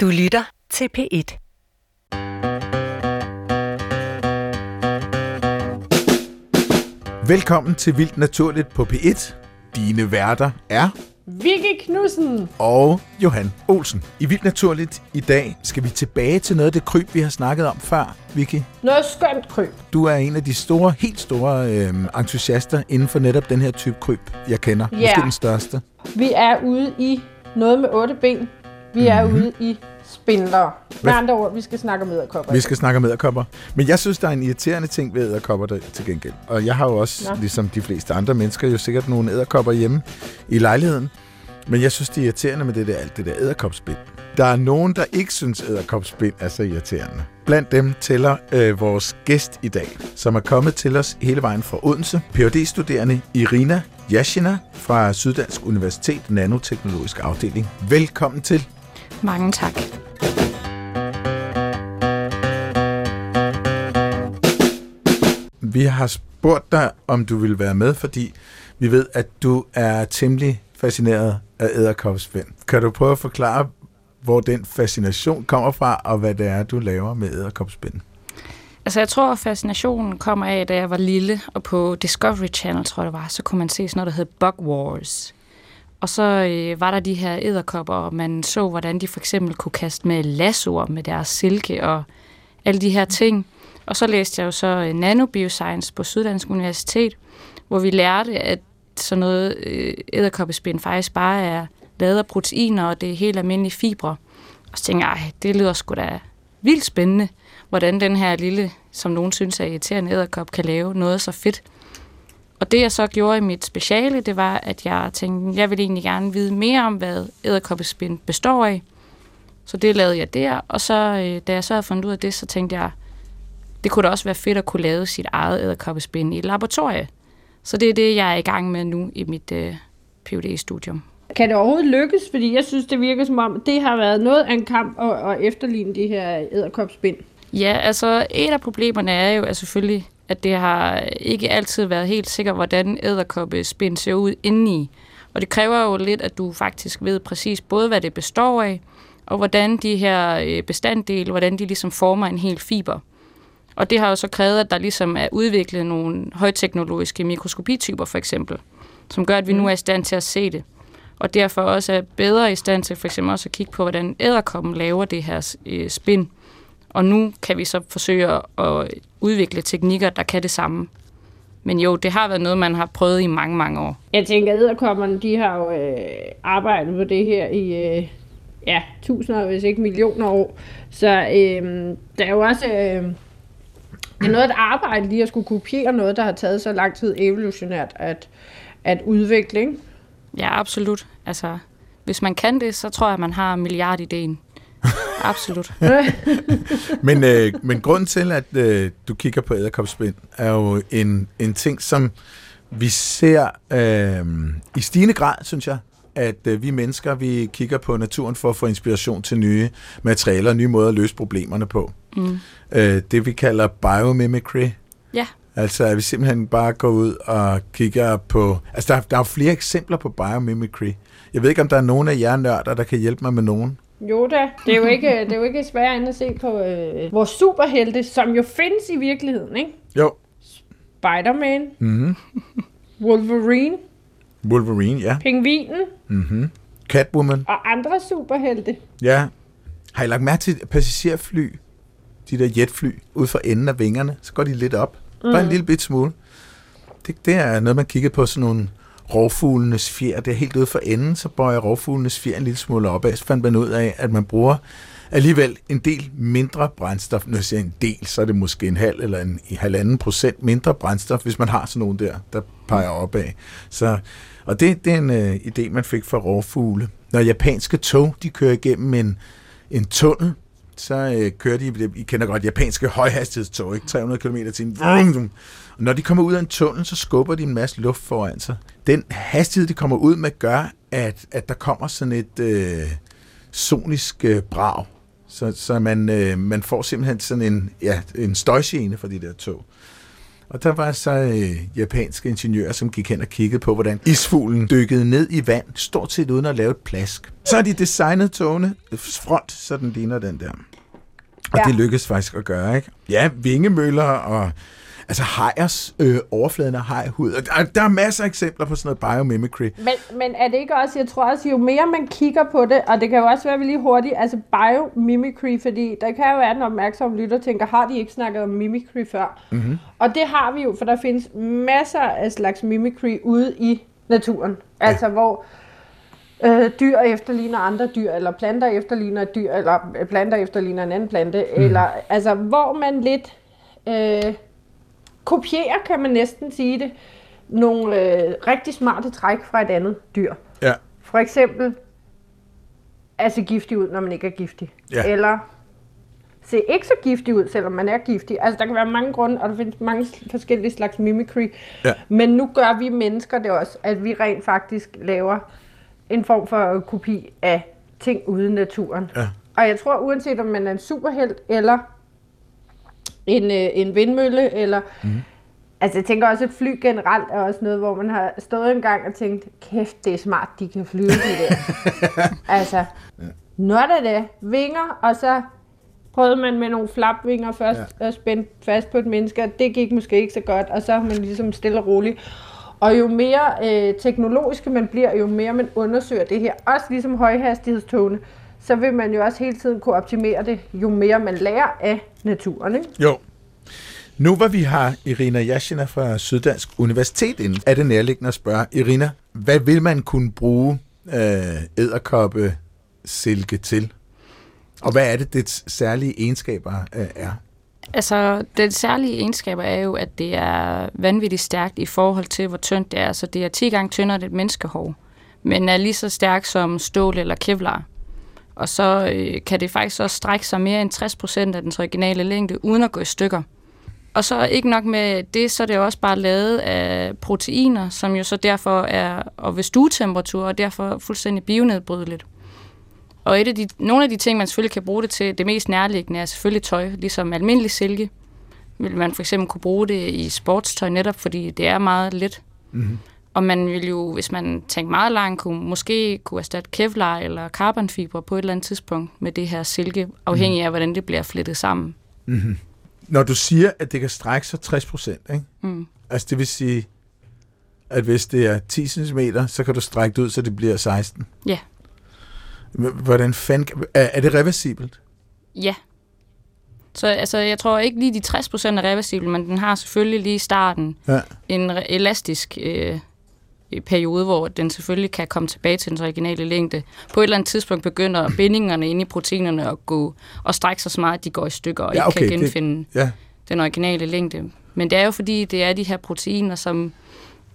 Du lytter til P1. Velkommen til Vildt Naturligt på P1. Dine værter er Vicky Knudsen og Johan Olsen. I Vildt Naturligt i dag skal vi tilbage til noget af det kryb, vi har snakket om før, Vicky. Noget skønt kryb. Du er en af de store, helt store entusiaster inden for netop den her type kryb, jeg kender. Yeah. Måske den største. Vi er ude i noget med 8 ben. Vi er ude i spindler. Med andre ord, vi skal snakke om edderkopper. Vi skal snakke om edderkopper. Men jeg synes, der er en irriterende ting ved edderkopper til gengæld. Og jeg har jo også, ligesom de fleste andre mennesker, jo sikkert nogle edderkopper hjemme i lejligheden. Men jeg synes, det er irriterende med det der, alt det der edderkopspind. Der er nogen, der ikke synes, edderkopspind er så irriterende. Blandt dem tæller vores gæst i dag, som er kommet til os hele vejen fra Odense. Ph.D.-studerende Irina Iachina fra Syddansk Universitet, Nanoteknologisk Afdeling. Velkommen til. Mange tak. Vi har spurgt dig, om du vil være med, fordi vi ved, at du er temmelig fascineret af edderkopspind. Kan du prøve at forklare, hvor den fascination kommer fra, og hvad det er, du laver med edderkopspind? Altså, jeg tror, fascinationen kommer af, da jeg var lille, og på Discovery Channel, tror jeg det var, så kunne man se sådan noget, der hed Bug Wars. Og så var der de her edderkopper, og man så, hvordan de for eksempel kunne kaste med lassoer med deres silke og alle de her ting. Og så læste jeg jo så nanobioscience på Syddansk Universitet, hvor vi lærte, at sådan noget edderkoppespind faktisk bare er lavet af proteiner, og det er helt almindelige fibre. Og så tænkte jeg, det lyder sgu da vildt spændende, hvordan den her lille, som nogen synes er irriterende edderkop, kan lave noget så fedt. Og det, jeg så gjorde i mit speciale, det var, at jeg tænkte, jeg ville egentlig gerne vide mere om, hvad edderkoppespind består af. Så det lavede jeg der, og så, da jeg så havde fundet ud af det, så tænkte jeg, det kunne da også være fedt at kunne lave sit eget edderkoppespind i et laboratorie. Så det er det, jeg er i gang med nu i mit Ph.D.-studium. Kan det overhovedet lykkes? Fordi jeg synes, det virker som om, det har været noget af en kamp at efterligne de her edderkoppespind. Ja, altså et af problemerne er jo selvfølgelig, at det har ikke altid været helt sikkert, hvordan edderkoppespind ser ud indeni. Og det kræver jo lidt, at du faktisk ved præcis både, hvad det består af, og hvordan de her bestanddele, hvordan de ligesom former en hel fiber. Og det har jo så krævet, at der ligesom er udviklet nogle højteknologiske mikroskopityper for eksempel, som gør, at vi nu er i stand til at se det. Og derfor også er bedre i stand til for eksempel også at kigge på, hvordan edderkoppen laver det her spind. Og nu kan vi så forsøge at udvikle teknikker, der kan det samme. Men jo, det har været noget, man har prøvet i mange, mange år. Jeg tænker, at edderkopperne, de har jo arbejdet på det her i tusinder, hvis ikke millioner år. Så der er jo også det er noget at arbejde lige at skulle kopiere noget, der har taget så lang tid evolutionært at udvikle, ikke? Ja, absolut. Altså, hvis man kan det, så tror jeg, at man har milliardideen. Absolut. men grunden til, at du kigger på edderkoppespind, er jo en ting, som vi ser i stigende grad, synes jeg, at vi mennesker, vi kigger på naturen for at få inspiration til nye materialer, nye måder at løse problemerne på. Mm. Det vi kalder biomimicry. Ja. Altså, at vi simpelthen bare går ud og kigger på. Altså, der er jo flere eksempler på biomimicry. Jeg ved ikke, om der er nogen af jer nørder, der kan hjælpe mig med nogen. Jo da, det er jo ikke sværere end at se på vores superhelte, som jo findes i virkeligheden, ikke? Jo. Spider-Man. Mm-hmm. Wolverine, ja. Pingvinen. Mhm. Catwoman. Og andre superhelte. Ja. Har I lagt mærke til passagerfly? De der jetfly, ud fra enden af vingerne, så går de lidt op. Mm. Bare en lille bit smule. Det er noget, man kigger på, sådan nogle rovfuglenes fjer. Det er helt ude for enden, så bøjer rovfuglenes fjer en lille smule opad. Så fandt man ud af, at man bruger alligevel en del mindre brændstof. Når jeg siger en del, så er det måske en halv eller en 1,5% mindre brændstof, hvis man har sådan nogen der peger opad. Så, og det er en idé, man fik fra rovfugle. Når japanske tog, de kører igennem en tunnel, så kører de, I kender godt, japanske højhastighedstog, ikke? 300 km/t. Og når de kommer ud af en tunnel, så skubber de en masse luft foran sig. Den hastighed, de kommer ud med, gør, at der kommer sådan et sonisk brag. Så man får simpelthen sådan en støjgene fra de der tog. Og der var så japanske ingeniører, som gik hen og kiggede på, hvordan isfuglen dykkede ned i vand, stort set uden at lave et plask. Så har de designet togene front, så den ligner den der. Og det lykkedes faktisk at gøre, ikke? Ja, vingemøller og altså hajers, overfladen af hajerhud. Der er masser af eksempler på sådan noget biomimicry. Men er det ikke også, jeg tror også, jo mere man kigger på det, og det kan jo også være, at vi lige hurtigt, altså biomimicry, fordi der kan jo være den opmærksomme lytter, tænker, har de ikke snakket om mimicry før? Mm-hmm. Og det har vi jo, for der findes masser af slags mimicry ude i naturen. Altså hvor dyr efterligner andre dyr, eller planter efterligner et dyr, eller planter efterligner en anden plante, eller altså hvor man lidt kopierer, kan man næsten sige det, nogle rigtig smarte træk fra et andet dyr. Ja. For eksempel, se giftig ud, når man ikke er giftig. Ja. Eller se ikke så giftig ud, selvom man er giftig. Altså, der kan være mange grunde, og der findes mange forskellige slags mimicry. Ja. Men nu gør vi mennesker det også, at vi rent faktisk laver en form for kopi af ting ude i naturen. Ja. Og jeg tror, uanset om man er en superhelt, eller en vindmølle, eller jeg tænker også, at fly generelt er også noget, hvor man har stået en gang og tænkt, kæft, det er smart, de kan flyve det der. Når det vinger, og så prøvede man med nogle flapvinger først at spænde fast på et menneske, og det gik måske ikke så godt, og så er man ligesom stille og rolig. Og jo mere teknologiske man bliver, jo mere man undersøger det her, også ligesom højhastighedstogene, så vil man jo også hele tiden kunne optimere det, jo mere man lærer af naturen, ikke? Jo. Nu hvor vi har Irina Iachina fra Syddansk Universitet inden, er det nærliggende at spørge, Irina, hvad vil man kunne bruge edderkoppesilke til? Og hvad er det, dets særlige egenskaber er? Altså, den særlige egenskaber er jo, at det er vanvittigt stærkt i forhold til, hvor tyndt det er. Så det er 10 gange tyndere end et menneskehår, men er lige så stærkt som stål eller kevlar. Og så kan det faktisk også strække sig mere end 60% af dens originale længde, uden at gå i stykker. Og så ikke nok med det, så er det jo også bare lavet af proteiner, som jo så derfor er og ved stuetemperatur, og derfor fuldstændig bionedbrydeligt. Og nogle af de ting, man selvfølgelig kan bruge det til, det mest nærliggende er selvfølgelig tøj, ligesom almindelig silke. Vil man for eksempel kunne bruge det i sportstøj netop, fordi det er meget let. Mm-hmm. Og man vil jo, hvis man tænker meget langt, måske kunne erstatte kevlar eller carbonfiber på et eller andet tidspunkt med det her silke, afhængig af, hvordan det bliver flettet sammen. Mm-hmm. Når du siger, at det kan strække sig 60%, ikke? Mm. Altså det vil sige, at hvis det er 10 cm, så kan du strække det ud, så det bliver 16. Ja. Hvordan fanden, er det reversibelt? Ja. Så altså, jeg tror ikke lige de 60% er reversibel, men den har selvfølgelig lige i starten en elastisk periode, hvor den selvfølgelig kan komme tilbage til den originale længde. På et eller andet tidspunkt begynder bindingerne inde i proteinerne at gå og strække sig så meget, at de går i stykker og ikke kan genfinde den originale længde. Men det er jo fordi, det er de her proteiner, som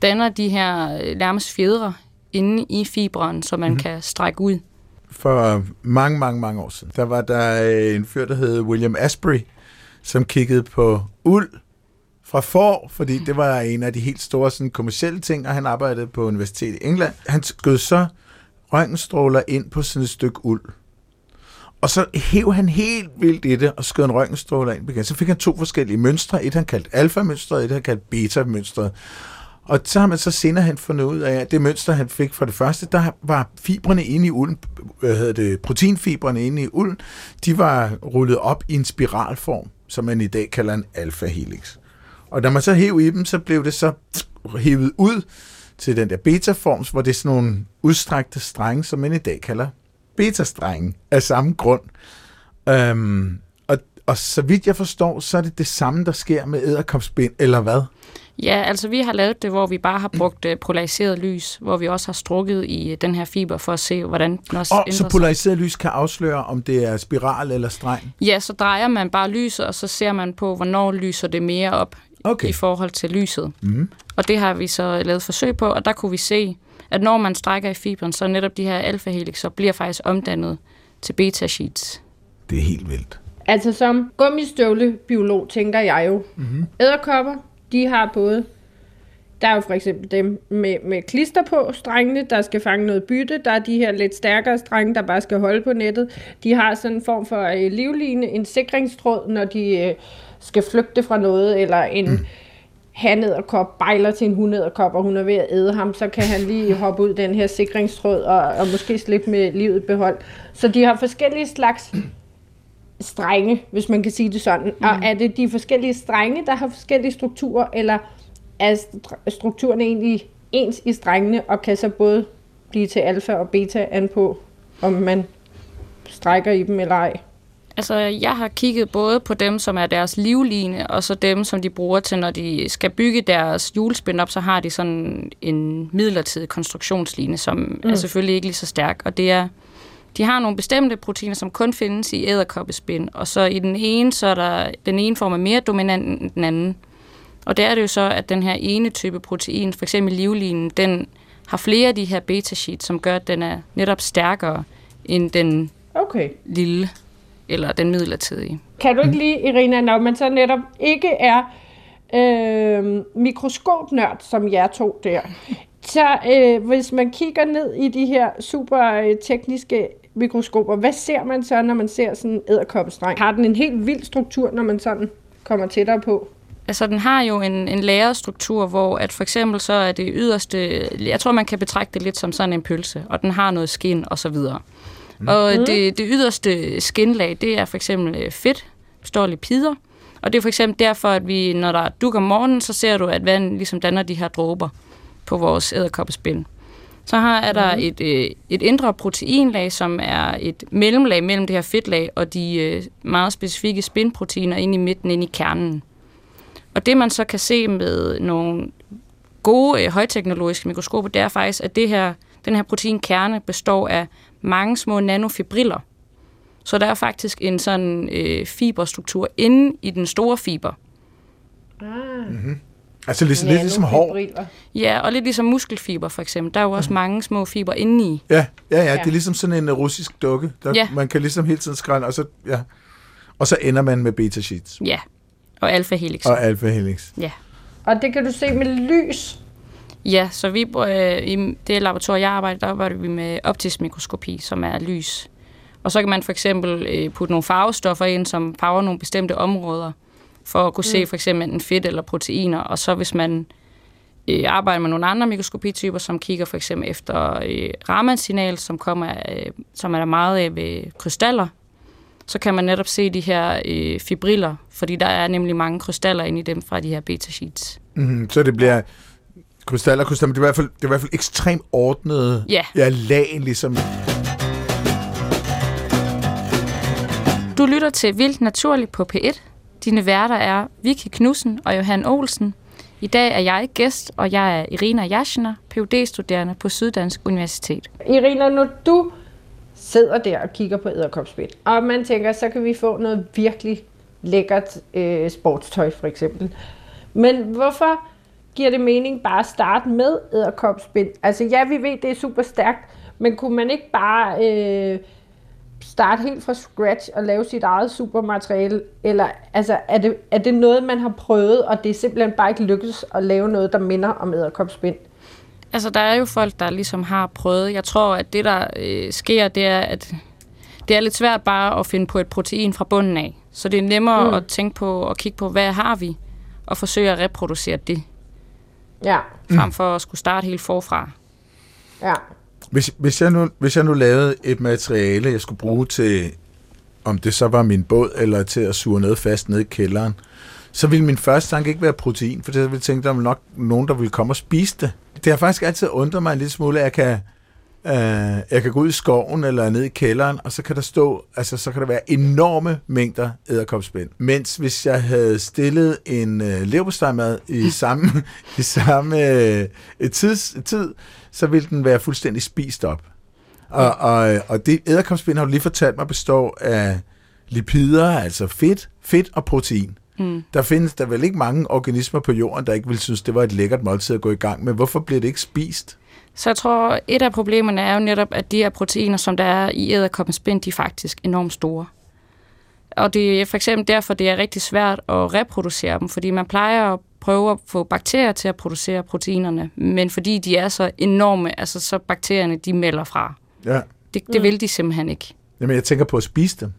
danner de her nærmest fjedre inde i fibren, så man kan strække ud. For mange, mange, mange år siden, der var der en fyr, der hed William Asbury, som kiggede på uld fra får, fordi det var en af de helt store sådan, kommercielle ting, og han arbejdede på universitetet i England. Han skød så røntgenstråler ind på sådan et stykke uld, og så hæv han helt vildt i det og skød en røntgenstråler ind. Så fik han 2 forskellige mønstre, et han kaldte alfa-mønstret, og et han kaldte beta-mønstret. Og så har man så senere hen fundet ud af, at det mønster, han fik for det første, der var fibrene inde i ulden, proteinfibrene inde i ulden, de var rullet op i en spiralform, som man i dag kalder en alfa-helix. Og når man så hæv i dem, så blev det så hævet ud til den der beta-form, hvor det er sådan nogle udstrakte strenge, som man i dag kalder beta-strenge, af samme grund. Og så vidt jeg forstår, så er det det samme, der sker med edderkopsbind, eller hvad? Ja, altså vi har lavet det, hvor vi bare har brugt polariseret lys, hvor vi også har strukket i den her fiber for at se, hvordan den også ændrer sig. Og så polariseret lys kan afsløre, om det er spiral eller streng? Ja, så drejer man bare lyset, og så ser man på, hvornår lyser det mere op i forhold til lyset. Mm. Og det har vi så lavet forsøg på, og der kunne vi se, at når man strækker i fiberen, så netop de her alfahelixer bliver faktisk omdannet til beta-sheets. Det er helt vildt. Altså som gummistøvlebiolog tænker jeg jo, edderkopper, de har både, der er jo for eksempel dem med klister på, strengene, der skal fange noget bytte, der er de her lidt stærkere strenge, der bare skal holde på nettet. De har sådan en form for livline, en sikringstråd, når de skal flygte fra noget, eller en hanedderkop bejler til en hunedderkop, og hun er ved at æde ham, så kan han lige hoppe ud den her sikringstråd og måske slippe med livet behold. Så de har forskellige slags strenge, hvis man kan sige det sådan. Mm. Og er det de forskellige strenge, der har forskellige strukturer, eller er strukturen egentlig ens i strengene, og kan så både blive til alfa og beta an på, om man strækker i dem eller ej? Altså, jeg har kigget både på dem, som er deres livline, og så dem, som de bruger til, når de skal bygge deres hjulspind op, så har de sådan en midlertidig konstruktionsline, som er selvfølgelig ikke lige så stærk. Og det er, de har nogle bestemte proteiner, som kun findes i edderkoppespind, og så i den ene, så er der, den ene form er mere dominant end den anden. Og der er det jo så, at den her ene type protein, f.eks. livlinen, den har flere af de her beta-sheets, som gør, at den er netop stærkere end den lille eller den midlertidige. Kan du ikke lide, Irina, når man så netop ikke er mikroskopnørd, som jeg tog der, så hvis man kigger ned i de her super tekniske mikroskoper, hvad ser man så, når man ser sådan en edderkoppestreng? Har den en helt vild struktur, når man sådan kommer tættere på? Altså, den har jo en lagerstruktur, hvor at for eksempel så er det yderste, jeg tror, man kan betragte det lidt som sådan en pølse, og den har noget skin og så videre. Og det yderste skinlag, det er for eksempel fedt, består af lipider, og det er for eksempel derfor, at vi, når der dukker om morgenen, så ser du, at vand ligesom danner de her dråber på vores edderkoppespind. Så her er der et indre proteinlag, som er et mellemlag mellem det her fedtlag og de meget specifikke spindproteiner inde i midten, inde i kernen. Og det, man så kan se med nogle gode højteknologiske mikroskoper, det er faktisk, at den her proteinkerne består af mange små nanofibriller. Så der er faktisk en sådan fiberstruktur inde i den store fiber. Mm-hmm. Altså lidt ligesom hår. Ja, og lidt ligesom muskelfiber for eksempel. Der er jo også mange små fiber inde i. Ja, det er ligesom sådan en russisk dukke. Man kan ligesom hele tiden skrælle, og så ender man med beta-sheets. Ja, og alfa-helix. Ja. Og det kan du se med lys. Ja, så vi i det laboratorium, jeg arbejder, der arbejder vi med optisk mikroskopi, som er lys. Og så kan man for eksempel putte nogle farvestoffer ind, som farver nogle bestemte områder, for at kunne se for eksempel enten fedt eller proteiner. Og så hvis man arbejder med nogle andre mikroskopityper, som kigger for eksempel efter Raman-signal, som kommer, som er der meget af ved krystaller, så kan man netop se de her fibriller, fordi der er nemlig mange krystaller inde i dem fra de her beta-sheets. Mm, så det bliver... Krystaller, det er i hvert fald ekstremt ordnet. Ja, lagen ligesom. Du lytter til Vildt Naturligt på P1. Dine værter er Vicky Knudsen og Johan Olsen. I dag er jeg gæst, og jeg er Irina Iachina, Ph.D.-studerende på Syddansk Universitet. Irina, når du sidder der og kigger på edderkopspind, og man tænker, så kan vi få noget virkelig lækkert sportstøj for eksempel. Men hvorfor giver det mening bare at starte med edderkopspind? Altså ja, vi ved, det er super stærkt, men kunne man ikke bare starte helt fra scratch og lave sit eget supermateriale? Eller altså, er det noget, man har prøvet, og det er simpelthen bare ikke lykkedes at lave noget, der minder om edderkopspind? Altså, der er jo folk, der ligesom har prøvet. Jeg tror, at det, der sker, det er, at det er lidt svært bare at finde på et protein fra bunden af. Så det er nemmere at tænke på og kigge på, hvad har vi, og forsøge at reproducere det. Ja. Frem for at skulle starte helt forfra. Ja. Hvis jeg nu lavede et materiale, jeg skulle bruge til, om det så var min båd, eller til at suge noget fast ned i kælderen, så ville min første tanke ikke være protein, for det ville jeg tænke, der var nok nogen, der ville komme og spise det. Det har faktisk altid undret mig en lille smule, at jeg kan gå ud i skoven eller ned i kælderen, og så kan der stå, altså så kan der være enorme mængder edderkopspind. Mens hvis jeg havde stillet en leverpostejmad i samme tid, så ville den være fuldstændig spist op. Og det edderkopspind har du lige fortalt mig består af lipider, altså fedt og protein. Mm. Der findes der vel ikke mange organismer på jorden, der ikke ville synes, det var et lækkert måltid at gå i gang med. Hvorfor bliver det ikke spist? Så jeg tror, et af problemerne er jo netop, at de her proteiner, som der er i edderkoppespind, de er faktisk enormt store. Og det er for eksempel derfor, det er rigtig svært at reproducere dem, fordi man plejer at prøve at få bakterier til at producere proteinerne, men fordi de er så enorme, altså så bakterierne, de melder fra. Ja. Det vil de simpelthen ikke. Jamen, jeg tænker på at spise dem.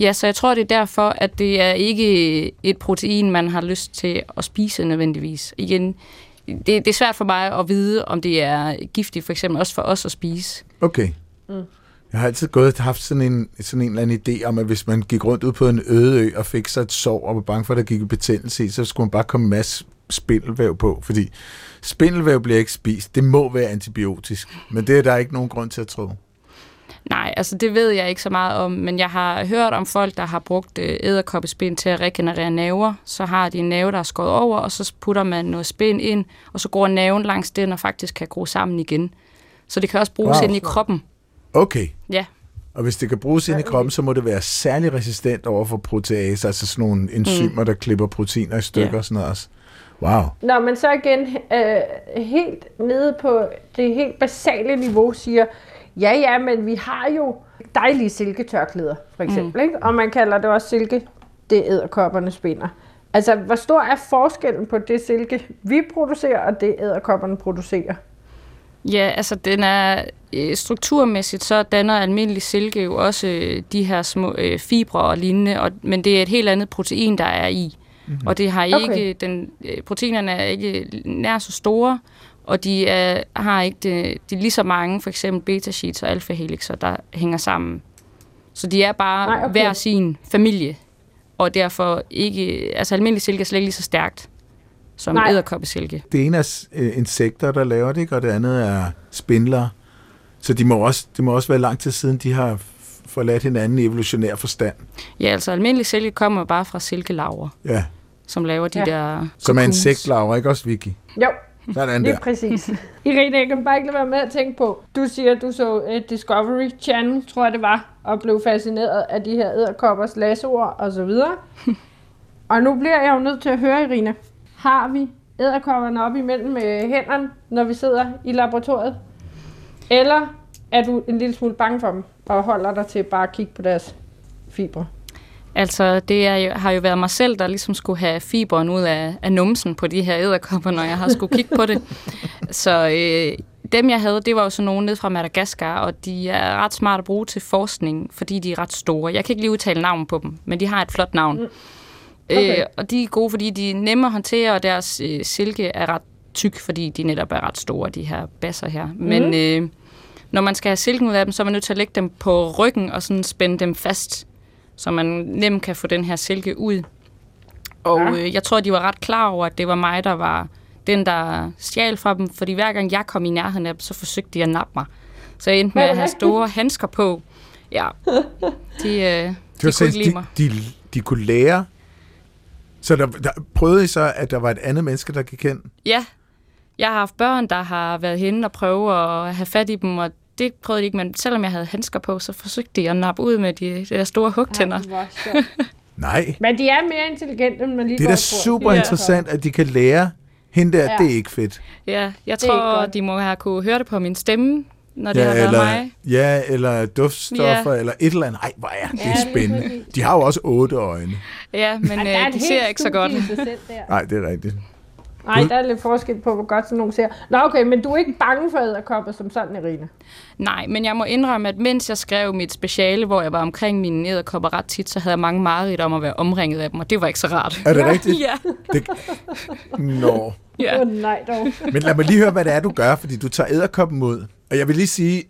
Ja, så jeg tror, det er derfor, at det er ikke et protein, man har lyst til at spise nødvendigvis. Igen, det er svært for mig at vide, om det er giftigt, for eksempel også for os at spise. Okay. Mm. Jeg har altid gået og haft sådan en eller anden idé om, at hvis man gik rundt ud på en øde ø og fik sig et sår og var bange for, at der gik en betændelse i, så skulle man bare komme en masse spindelvæv på, fordi spindelvæv bliver ikke spist. Det må være antibiotisk, men det er der ikke nogen grund til at tro. Nej, altså det ved jeg ikke så meget om, men jeg har hørt om folk, der har brugt edderkoppespind til at regenerere nerver. Så har de en nerve, der er skåret over, og så putter man noget spind ind, og så går nerven langs den og faktisk kan gro sammen igen. Så det kan også bruges ind i kroppen. Okay. Ja. Og hvis det kan bruges ind i kroppen, så må det være særlig resistent over for proteaser, altså sådan nogle enzymer, der klipper proteiner i stykker og sådan noget også. Wow. Nå, men så igen, helt nede på det helt basale niveau siger, ja, men vi har jo dejlige silketørklæder, for eksempel, ikke? Og man kalder det også silke, det edderkopperne spinder. Altså, hvor stor er forskellen på det silke, vi producerer, og det edderkopperne producerer? Ja, altså den er strukturmæssigt, så danner almindelig silke jo også de her små fibre og lignende, men det er et helt andet protein, der er i. Mm-hmm. Og det har ikke, proteinerne er ikke nær så store, og de har ikke de lige så mange, for eksempel beta-sheets og alfa-helixer, der hænger sammen. Så de er bare hver sin familie, og derfor ikke, altså almindelig silke er slet ikke lige så stærkt som edderkoppesilke. Det ene er insekter, der laver det, og det andet er spindler. Så de må også være lang tid siden, de har forladt hinanden i evolutionær forstand. Ja, altså almindelig silke kommer bare fra silkelarver, som laver de der... Som er insektlarver, ikke også, Vicky? Jo. Sådan der. Det er præcis. Irina, jeg kan bare ikke lade være med at tænke på, du siger, du så Discovery Channel, tror jeg det var, og blev fascineret af de her edderkoppers lassoer og så videre. Og nu bliver jeg jo nødt til at høre, Irina, har vi edderkopperne op imellem hænderne, når vi sidder i laboratoriet? Eller er du en lille smule bange for dem og holder dig til bare at kigge på deres fibre? Altså, har jo været mig selv, der ligesom skulle have fiberen ud af numsen på de her edderkopper, når jeg har skulle kigge på det. Så dem, jeg havde, det var jo sådan nogle ned fra Madagaskar, og de er ret smart at bruge til forskning, fordi de er ret store. Jeg kan ikke lige udtale navn på dem, men de har et flot navn. Okay. Og de er gode, fordi de er nemme at håndtere, og deres silke er ret tyk, fordi de netop er ret store, de her basser her. Men når man skal have silken ud af dem, så er man nødt til at lægge dem på ryggen og sådan spænde dem fast, så man nemt kan få den her silke ud. Og jeg tror, de var ret klar over, at det var mig, der var den, der stjal fra dem, fordi hver gang jeg kom i nærheden af dem, så forsøgte de at nappe mig. Så jeg endte med at have store handsker på. Ja, de kunne ikke lide mig. De kunne lære. Så der prøvede I så, at der var et andet menneske, der gik hen? Ja. Jeg har haft børn, der har været henne og prøve at have fat i dem, og det prøvede de ikke, men selvom jeg havde handsker på, så forsøgte de at nappe ud med de der store hugtænder. Nej. Men de er mere intelligente, end man lige går. Det er da super interessant, at de kan lære. Hende der, det er ikke fedt. Ja, jeg tror, de må have kunne høre det på min stemme, når det har været mig. Ja, eller duftstoffer, eller et eller andet. Nej, hvor er det spændende. De har jo også 8 øjne. Ja, men de ser ikke så godt. Nej, det er rigtigt. Nej, der er lidt forskel på, hvor godt sådan nogen ser. Nå okay, men du er ikke bange for edderkopper som sådan, Irina? Nej, men jeg må indrømme, at mens jeg skrev mit speciale, hvor jeg var omkring mine edderkopper ret tit, så havde jeg mange mareridt om at være omringet af dem, og det var ikke så rart. Er det rigtigt? Ja. Nå. Ja. Nej dog. Men lad mig lige høre, hvad det er, du gør, fordi du tager edderkoppen ud. Og jeg vil lige sige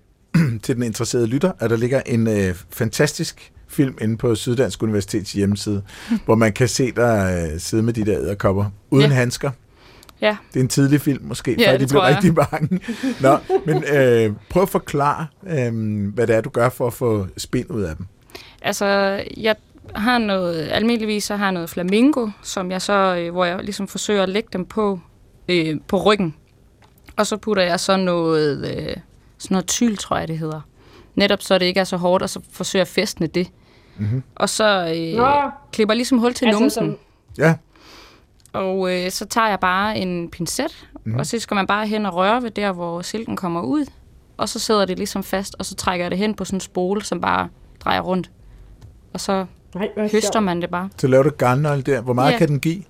til den interesserede lytter, at der ligger en fantastisk film inde på Syddansk Universitets hjemmeside, hvor man kan se dig sidde med de der edderkopper uden handsker. Ja. Det er en tidlig film måske, for de bliver rigtig bange. Nå, men prøv at forklare, hvad det er, du gør for at få spind ud af dem. Altså, jeg har almindeligvis noget flamingo, som jeg så, hvor jeg ligesom forsøger at lægge dem på ryggen. Og så putter jeg så sådan noget tyl, tror jeg det hedder. Netop så det ikke er så hårdt, og så forsøger jeg at fæstne det. Mm-hmm. Og så klipper ligesom hul til numsen. Ja. Og så tager jeg bare en pincet, og så skal man bare hen og røre ved der, hvor silken kommer ud. Og så sidder det ligesom fast, og så trækker jeg det hen på sådan en spole, som bare drejer rundt. Og så høster man det bare. Så laver du garnnøgle der. Hvor meget kan den give?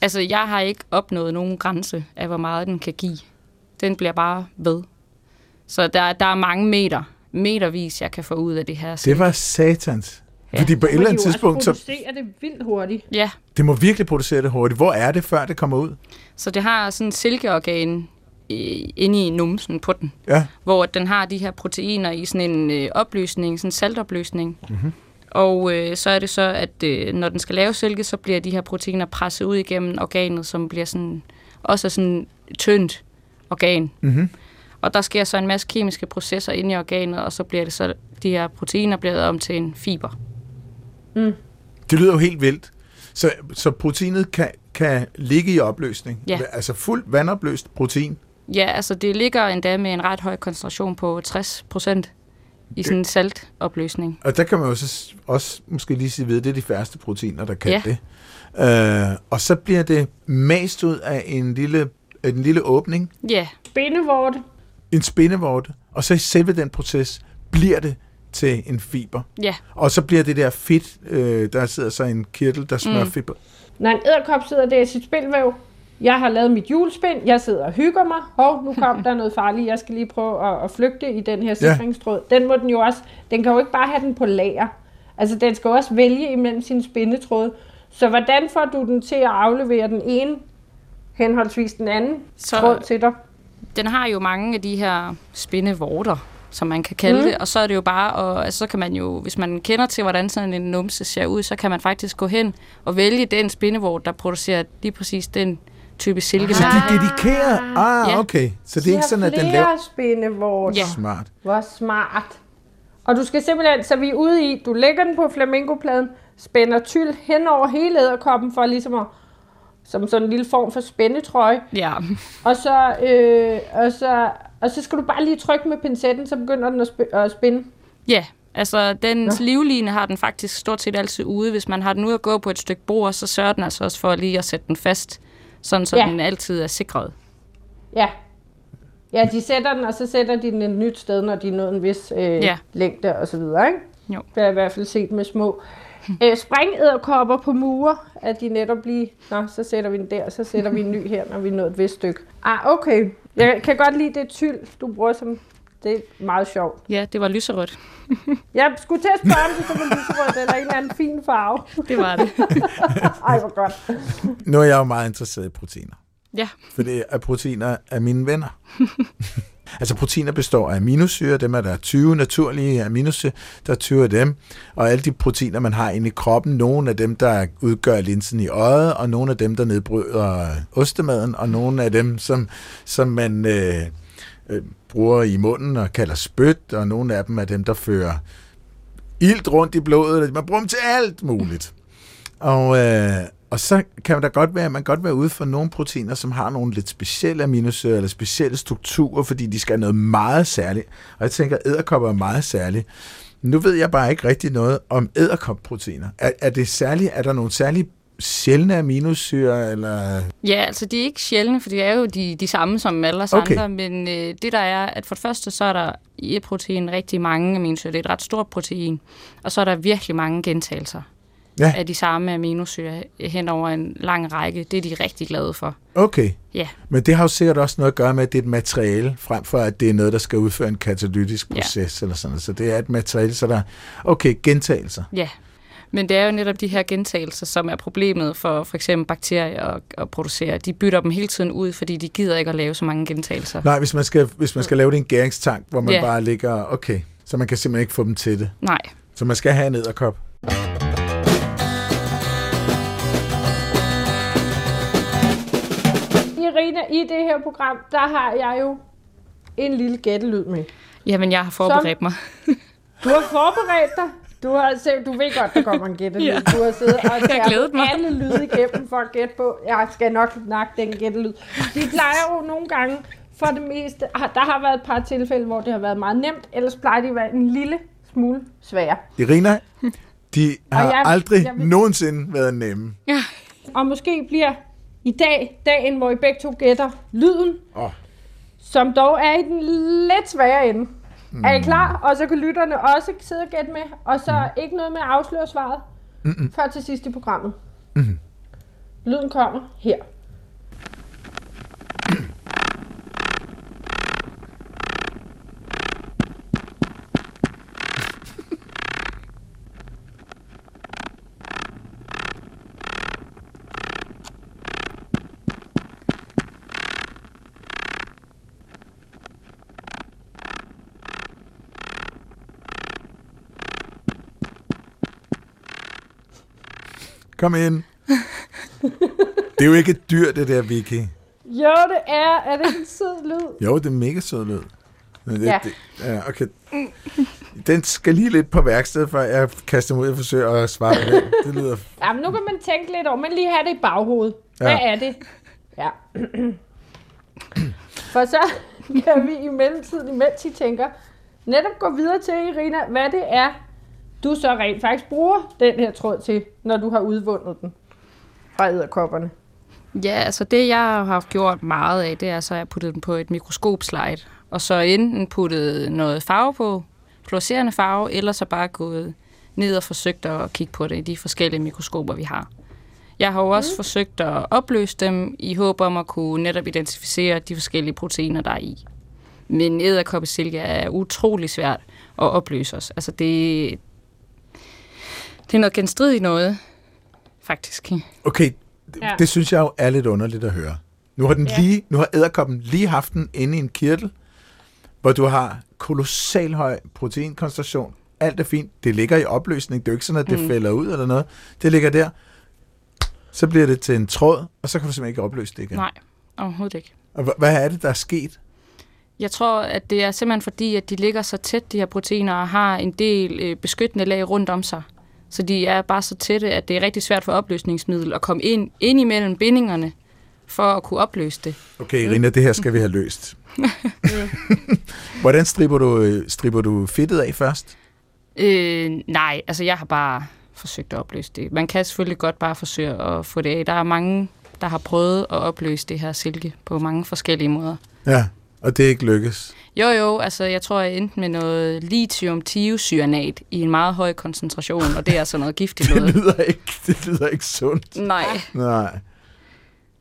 Altså, jeg har ikke opnået nogen grænse af, hvor meget den kan give. Den bliver bare ved. Så der er mange metervis, jeg kan få ud af det her silke. Det var satans. Ja. Fordi på et eller andet tidspunkt... Så producerer det vildt hurtigt. Ja. Det må virkelig producere det hurtigt. Hvor er det, før det kommer ud? Så det har sådan en silkeorgan inde i numsen på den, ja, hvor den har de her proteiner i sådan en opløsning, sådan en saltopløsning. Mm-hmm. Og så er det så, at når den skal lave silke, så bliver de her proteiner presset ud igennem organet, som bliver sådan, også sådan tyndt organ. Mm-hmm. Og der sker så en masse kemiske processer inde i organet, og så bliver det så, de her proteiner bliver lavet om til en fiber. Mm. Det lyder jo helt vildt. Så proteinet kan ligge i opløsning? Ja. Altså fuldt vandopløst protein? Ja, altså det ligger endda med en ret høj koncentration på 60% i sådan en saltopløsning. Og der kan man jo så også måske lige sige ved, det er de færreste proteiner, der kan det. Og så bliver det mast ud af en lille åbning. Ja. Spindevorte. En spindevorte. Og så i selve den proces bliver det til en fiber. Ja. Og så bliver det der fedt, der sidder så en kirtel, der smører fiber. Når en edderkop sidder der i sit spindvæv, jeg har lavet mit julespind, jeg sidder og hygger mig, hov, nu kom der noget farligt, jeg skal lige prøve at flygte i den her sikringstråd. Ja. Den må den jo også, den kan jo ikke bare have den på lager. Altså den skal også vælge imellem sine spindetråde. Så hvordan får du den til at aflevere den ene, henholdsvis den anden tråd til dig? Den har jo mange af de her spindevorter, som man kan kalde det, og så er det jo bare, og altså, så kan man jo, hvis man kender til, hvordan sådan en numse ser ud, så kan man faktisk gå hen og vælge den spindevort, der producerer lige præcis den type silke. Så de dedikerer? Ah, okay. Så det er ikke sådan, at den laver... spindevort. Ja. Smart. Hvor smart. Og du skal simpelthen, så vi er ude i, du lægger den på flamingopladen, spænder tyld hen over hele edderkoppen for ligesom at som sådan en lille form for spændetrøje. Ja. Og så skal du bare lige trykke med pincetten, så begynder den at spinde. Ja, altså dens livline har den faktisk stort set altid ude. Hvis man har den ude at gå på et stykke bord, så sørger den altså også for lige at sætte den fast, sådan så den altid er sikret. Ja. Ja, de sætter den, og så sætter de den et nyt sted, når de nåede en vis længde og så videre, ikke? Jo. Det har jeg i hvert fald set med små sprængedderkopper på mure, at de netop bliver, nå, så sætter vi den der, så sætter vi en ny her, når vi nåede et vist stykke. Ah, okay. Jeg kan godt lide det tyld, du bruger som... Det er meget sjovt. Ja, det var lyserødt. Jeg skulle til at spørge, om det så var lyserødt eller en eller anden fin farve. Det var det. Ej, hvor godt. Nu er jeg jo meget interesseret i proteiner. Ja. Fordi proteiner er mine venner. Altså proteiner består af aminosyrer, dem er der 20 naturlige aminosyrer, der er 20 af dem, og alle de proteiner, man har inde i kroppen, nogle af dem, der udgør linsen i øjet, og nogle af dem, der nedbryder ostemaden, og nogle af dem, som man bruger i munden og kalder spyt, og nogle af dem er dem, der fører ilt rundt i blodet, man bruger dem til alt muligt. Og så kan der godt være, at man godt være ude for nogle proteiner, som har nogle lidt specielle aminosyrer eller specielle strukturer, fordi de skal noget meget særligt. Og jeg tænker, at edderkopper er meget særlige. Nu ved jeg bare ikke rigtig noget om edderkopproteiner. Er der nogle særlige sjældne aminosyrer? Eller? Ja, altså de er ikke sjældne, for de er jo de samme som alle os andre. Men det der er, at for det første, så er der i et protein rigtig mange aminosyrer. Det er et ret stort protein. Og så er der virkelig mange gentagelser. Ja. Af de samme aminosyrer hen over en lang række. Det er de rigtig glade for. Okay. Ja. Men det har jo sikkert også noget at gøre med, at det er et materiale, frem for at det er noget, der skal udføre en katalytisk proces eller sådan noget. Så det er et materiale, så der gentagelser. Ja, men det er jo netop de her gentagelser, som er problemet for eksempel bakterier at producere. De bytter dem hele tiden ud, fordi de gider ikke at lave så mange gentagelser. Nej, hvis man skal lave det i en gæringstank, hvor man bare ligger, så man kan simpelthen ikke få dem til det. Nej. Så man skal have en edderkop. Irina, i det her program, der har jeg jo en lille gættelyd med. Jamen, jeg har forberedt mig. Du har forberedt dig? Du ved godt, der kommer en gættelyd. Ja. Du har siddet og tærket alle lyde igennem for at gætte på. Jeg skal nok snakke den gættelyd. Vi plejer jo nogle gange for det meste. Der har været et par tilfælde, hvor det har været meget nemt. Ellers plejer det at være en lille smule svære. Irina, de har aldrig nogensinde været nemme. Ja. Og måske bliver... i dag, dagen, hvor I begge to gætter lyden, som dog er i den lidt svære ende. Er I klar? Og så kan lytterne også sidde og gætte med, og så ikke noget med at afsløre svaret, før til sidst i programmet. Mm. Lyden kommer her. Kom ind. Det er jo ikke et dyr, det der, Vicky. Jo, det er. Er det en sød lyd? Jo, det er mega sød lyd. Ja, okay. Den skal lige lidt på værksted, før jeg kaster mig ud og forsøger at svare på det. Det lyder... Jamen, nu kan man tænke lidt over, men lige have det i baghovedet. Hvad er det? Ja. For så kan vi i mellemtiden, imens I tænker, netop gå videre til, Irina, hvad det er, du så rent faktisk bruger den her tråd til, når du har udvundet den fra edderkopperne. Ja, altså det, jeg har gjort meget af, det er, så jeg puttede den på et mikroskopslide, og så enten puttede noget farve på, fluorescerende farve, eller så bare gået ned og forsøgt at kigge på det i de forskellige mikroskoper, vi har. Jeg har jo også forsøgt at opløse dem i håb om at kunne netop identificere de forskellige proteiner, der er i. Men edderkoppesilke er utrolig svært at opløse os. Altså det er noget genstridigt noget, faktisk. Okay, det synes jeg jo er lidt underligt at høre. Nu har edderkoppen lige haft den inde i en kirtel, hvor du har kolossal høj proteinkoncentration. Alt er fint. Det ligger i opløsning. Det er jo ikke sådan, at det falder ud eller noget. Det ligger der. Så bliver det til en tråd, og så kan du simpelthen ikke opløse det igen. Nej, overhovedet ikke. Og hvad er det, der er sket? Jeg tror, at det er simpelthen fordi, at de ligger så tæt, de her proteiner, og har en del beskyttende lag rundt om sig. Så de er bare så tætte, at det er rigtig svært for opløsningsmiddel at komme ind imellem bindingerne, for at kunne opløse det. Okay, Irina, det her skal vi have løst. Hvordan stripper du fedtet af først? Nej, altså jeg har bare forsøgt at opløse det. Man kan selvfølgelig godt bare forsøge at få det af. Der er mange, der har prøvet at opløse det her silke på mange forskellige måder. Ja, og det er ikke lykkes? Jo, altså jeg tror, jeg endte med noget lithium-thiocyanat i en meget høj koncentration, og det er altså noget giftigt noget. Det lyder ikke sundt. Nej.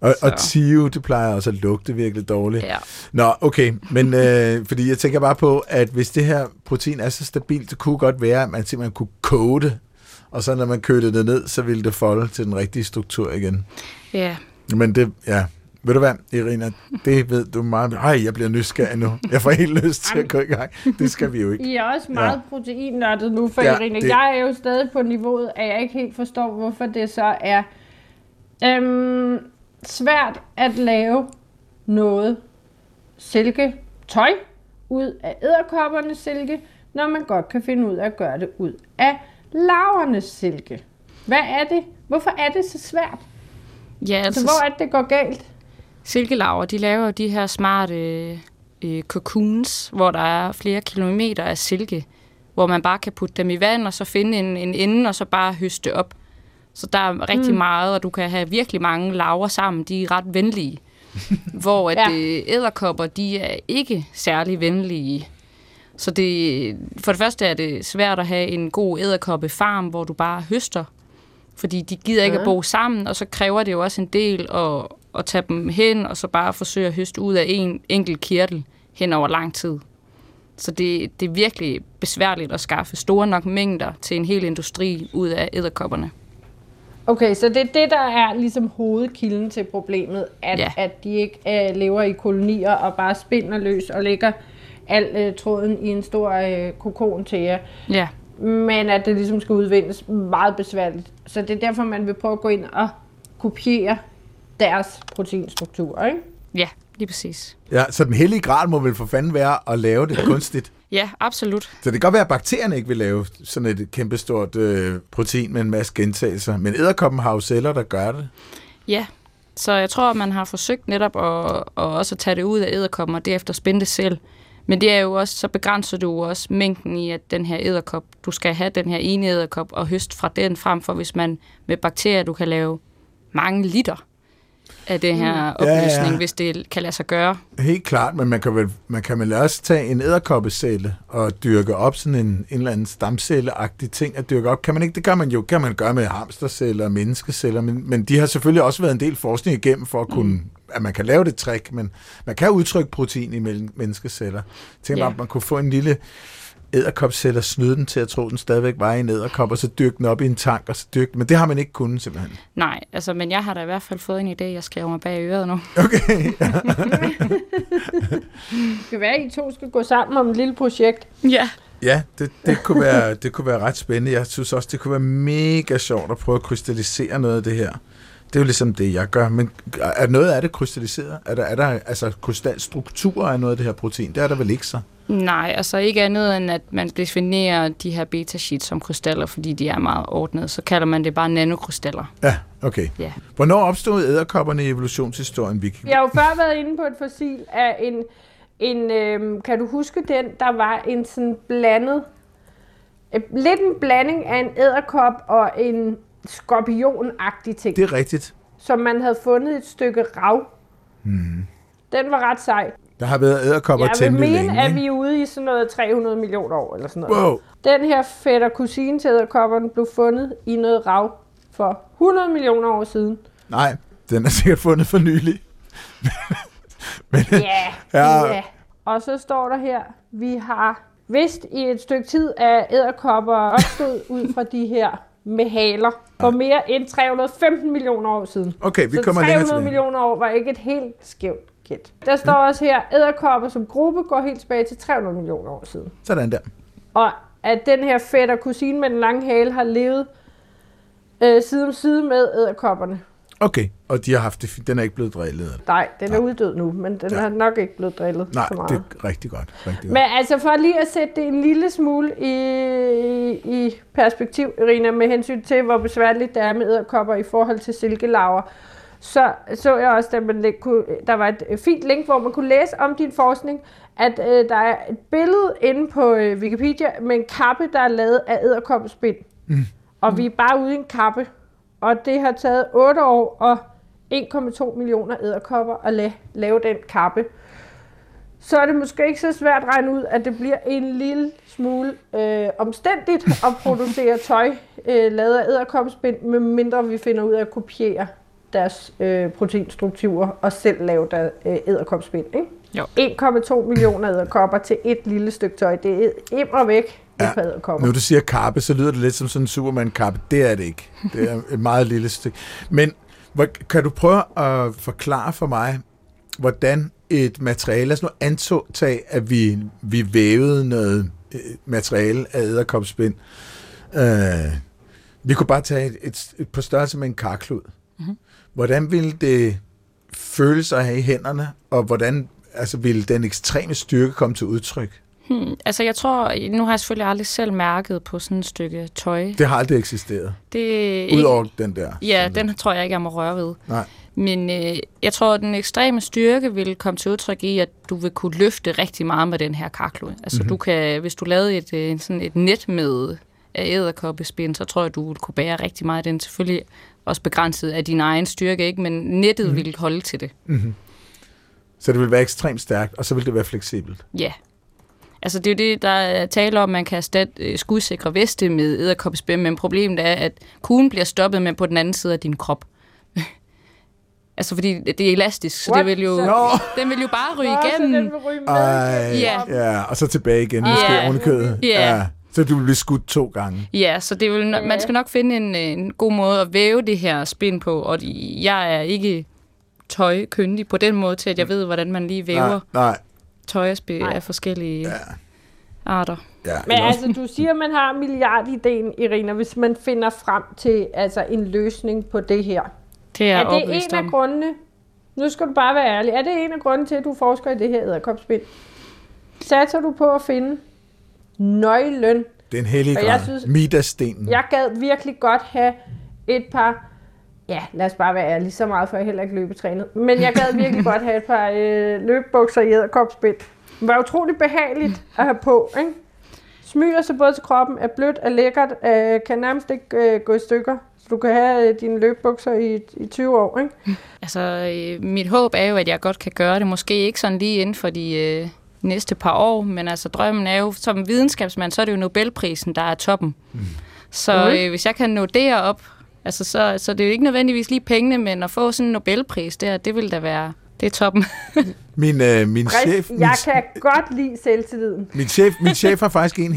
Og Tio, det plejer også at lugte virkelig dårligt. Ja. Nå, okay, men fordi jeg tænker bare på, at hvis det her protein er så stabilt, det kunne godt være, at man simpelthen kunne koge det, og så når man kølede det ned, så ville det folde til den rigtige struktur igen. Ja. Men det, ja, ved du hvad, Irina, det ved du meget. Ej, jeg bliver nysgerrig nu. Jeg får helt lyst til at gå i gang. Det skal vi jo ikke. I er også meget proteinnørdet nu for Irina. Det... Jeg er jo stadig på niveauet, at jeg ikke helt forstår, hvorfor det så er... svært at lave noget silketøj ud af edderkoppernes silke, når man godt kan finde ud af at gøre det ud af larvernes silke. Hvad er det? Hvorfor er det så svært? Ja, altså, hvor er det går galt? Silkelarver, de laver de her smarte cocoons, hvor der er flere kilometer af silke, hvor man bare kan putte dem i vand, og så finde en ende, og så bare høste op. Så der er rigtig meget, og du kan have virkelig mange larver sammen. De er ret venlige. Hvor at edderkopper, de er ikke særlig venlige. Så det, for det første er det svært at have en god edderkoppefarm, hvor du bare høster. Fordi de gider ikke at bo sammen, og så kræver det jo også en del at tage dem hen, og så bare forsøge at høste ud af en enkelt kirtel hen over lang tid. Så det er virkelig besværligt at skaffe store nok mængder til en hel industri ud af edderkopperne. Okay, så det er det, der er ligesom hovedkilden til problemet, at de ikke lever i kolonier og bare spinder løs og lægger al tråden i en stor kokon til jer. Ja. Men at det ligesom skal udvindes meget besværligt. Så det er derfor, man vil prøve at gå ind og kopiere deres proteinstruktur, ikke? Ja, lige præcis. Ja, så den hellige grad må vel for fanden være at lave det kunstigt? Ja, absolut. Så det kan godt være, at bakterierne ikke vil lave sådan et kæmpestort protein med en masse gentagelser, men edderkoppen har jo celler, der gør det. Ja, så jeg tror, at man har forsøgt netop at tage det ud af edderkoppen og derefter spinde det selv. Men det er jo også, så begrænser du også mængden i, at den her edderkop, du skal have den her ene edderkop og høste fra den frem for, hvis man med bakterier, du kan lave mange liter af det her opløsning, hvis det kan lade sig gøre. Helt klart, men man kan vel også tage en edderkoppecelle og dyrke op sådan en eller anden stamcelleagtig ting at dyrke op. Kan man ikke? Det gør man jo. Kan man gøre med hamsterceller og menneskeceller, men de har selvfølgelig også været en del forskning igennem for at kunne, at man kan lave det trick, men man kan udtrykke protein imellem menneskeceller. Tænk bare, at man kunne få en lille edderkopceller, snyde den til at tro, den stadigvæk var i en edderkop, og så dyrke den op i en tank, og så dyrke den. Men det har man ikke kunnet, simpelthen. Nej, altså, men jeg har da i hvert fald fået en idé, jeg skriver mig bag øret nu. Okay. Det kan være, at I to skal gå sammen om et lille projekt. Ja. Ja, det kunne være, det kunne være ret spændende. Jeg synes også, det kunne være mega sjovt at prøve at krystallisere noget af det her. Det er jo ligesom det, jeg gør. Men er noget af det krystalliseret? Er der altså krystalstrukturer af noget af det her protein? Det er der vel ikke så? Nej, altså ikke andet end, at man definerer de her beta-sheets som krystaller, fordi de er meget ordnede. Så kalder man det bare nanokrystaller. Ja, okay. Ja. Hvornår opstod edderkopperne i evolutionshistorien, Vicky? Jeg har jo før været inde på et fossil af en kan du huske den, der var en sådan blandet, lidt en blanding af en edderkop og en skorpionagtig ting. Det er rigtigt. Som man havde fundet et stykke rav. Mm. Den var ret sej. Der har været edderkopper temmelig længe. Jeg vil mene, at vi er ude i sådan noget 300 millioner år eller sådan noget. Wow. Den her fætter kusine til edderkopperne blev fundet i noget rav for 100 millioner år siden. Nej, den er sikkert fundet for nylig. Ja. Og så står der her, vi har vidst i et stykke tid, at edderkopper opstod ud fra de her med haler for mere end 315 millioner år siden. Okay, vi kommer længere tilbage. 300 millioner år var ikke et helt skævt gæt. Der står også her, edderkopper som gruppe går helt tilbage til 300 millioner år siden. Sådan der. Og at den her fætter kusine med den lange hale har levet side om side med edderkopperne. Okay, og de har haft det, den er ikke blevet drillet. Nej, den er uddød nu, men den er nok ikke blevet drillet så meget. Nej, det er rigtig godt. Men altså for lige at sætte det en lille smule i perspektiv, Irina, med hensyn til, hvor besværligt det er med edderkopper i forhold til silkelarver, så jeg også, at der var et fint link, hvor man kunne læse om din forskning, at der er et billede inde på Wikipedia med en kappe, der er lavet af edderkoppespind. Mm. Og vi er bare ude i en kappe. Og det har taget 8 år og 1,2 millioner edderkopper at lave den kappe. Så er det måske ikke så svært at regne ud, at det bliver en lille smule omstændigt at producere tøj lavet af edderkoppespind, medmindre vi finder ud af at kopiere deres proteinstrukturer og selv lave der edderkoppespind. 1,2 millioner edderkopper til et lille stykke tøj. Det er immervæk. Ja, når du siger kappe, så lyder det lidt som sådan en Superman-kappe. Det er det ikke. Det er et meget lille stykke. Men kan du prøve at forklare for mig, hvordan et materiale, lad os nu antage, at vi vævede noget materiale af edderkopspind. Vi kunne bare tage et på størrelse med en karklud. Mm-hmm. Hvordan ville det føle sig her i hænderne, og hvordan ville den ekstreme styrke komme til udtryk? Altså jeg tror, nu har jeg selvfølgelig aldrig selv mærket på sådan et stykke tøj. Det har aldrig eksisteret. Udover den der. Ja, den tror jeg ikke, jeg må røre ved. Nej. Men jeg tror, at den ekstreme styrke vil komme til udtryk i, at du vil kunne løfte rigtig meget med den her karklud. Altså du kan, hvis du lavede sådan et net med edderkoppespind, så tror jeg, at du vil kunne bære rigtig meget af den. Selvfølgelig også begrænset af din egen styrke, ikke? Men nettet vil holde til det. Mm-hmm. Så det vil være ekstremt stærkt, og så vil det være fleksibelt? Ja. Altså det er jo det, der taler om, at man kan erstatte skudsikre veste med edderkoppespind, men problemet er, at kuglen bliver stoppet, men på den anden side af din krop. Altså fordi det er elastisk, så det vil jo, den vil jo bare ryge igennem. Og så tilbage igen, måske ovenikødet. Ja. Så du vil blive skudt 2 gange. Ja, så det vil, man skal nok finde en god måde at væve det her spind på, og jeg er ikke tøjkyndig på den måde til, at jeg ved, hvordan man lige væver. Nej. Tøjspil af forskellige arter. Ja, men altså, du siger, at man har milliardidéen, Irina, hvis man finder frem til en løsning på det her. Det er det en af grundene? Nu skal du bare være ærlig. Er det en af grundene til, at du forsker i det her edderkopspind? Satser du på at finde nøglen? Den hellige grad. Middagsstenen. Jeg gad virkelig godt have et par... Ja, lad os bare være ærlig, så meget for jeg heller ikke løbetrænet. Men jeg gad virkelig godt have et par løbebukser i edderkopspind. Det var utroligt behageligt at have på, ikke? Smyger sig både til kroppen, er blødt, er lækkert, kan nærmest ikke gå i stykker. Så du kan have dine løbebukser i 20 år, ikke? Altså, mit håb er jo, at jeg godt kan gøre det. Måske ikke sådan lige inden for de næste par år, men altså drømmen er jo, som videnskabsmand, så er det jo Nobelprisen, der er toppen. Mm. Så hvis jeg kan nå derop, altså, så det er jo ikke nødvendigvis lige pengene, men at få sådan en Nobelpris, det vil da være... Det er toppen. Min chef... Jeg kan godt lide selvtilliden. Min chef har faktisk en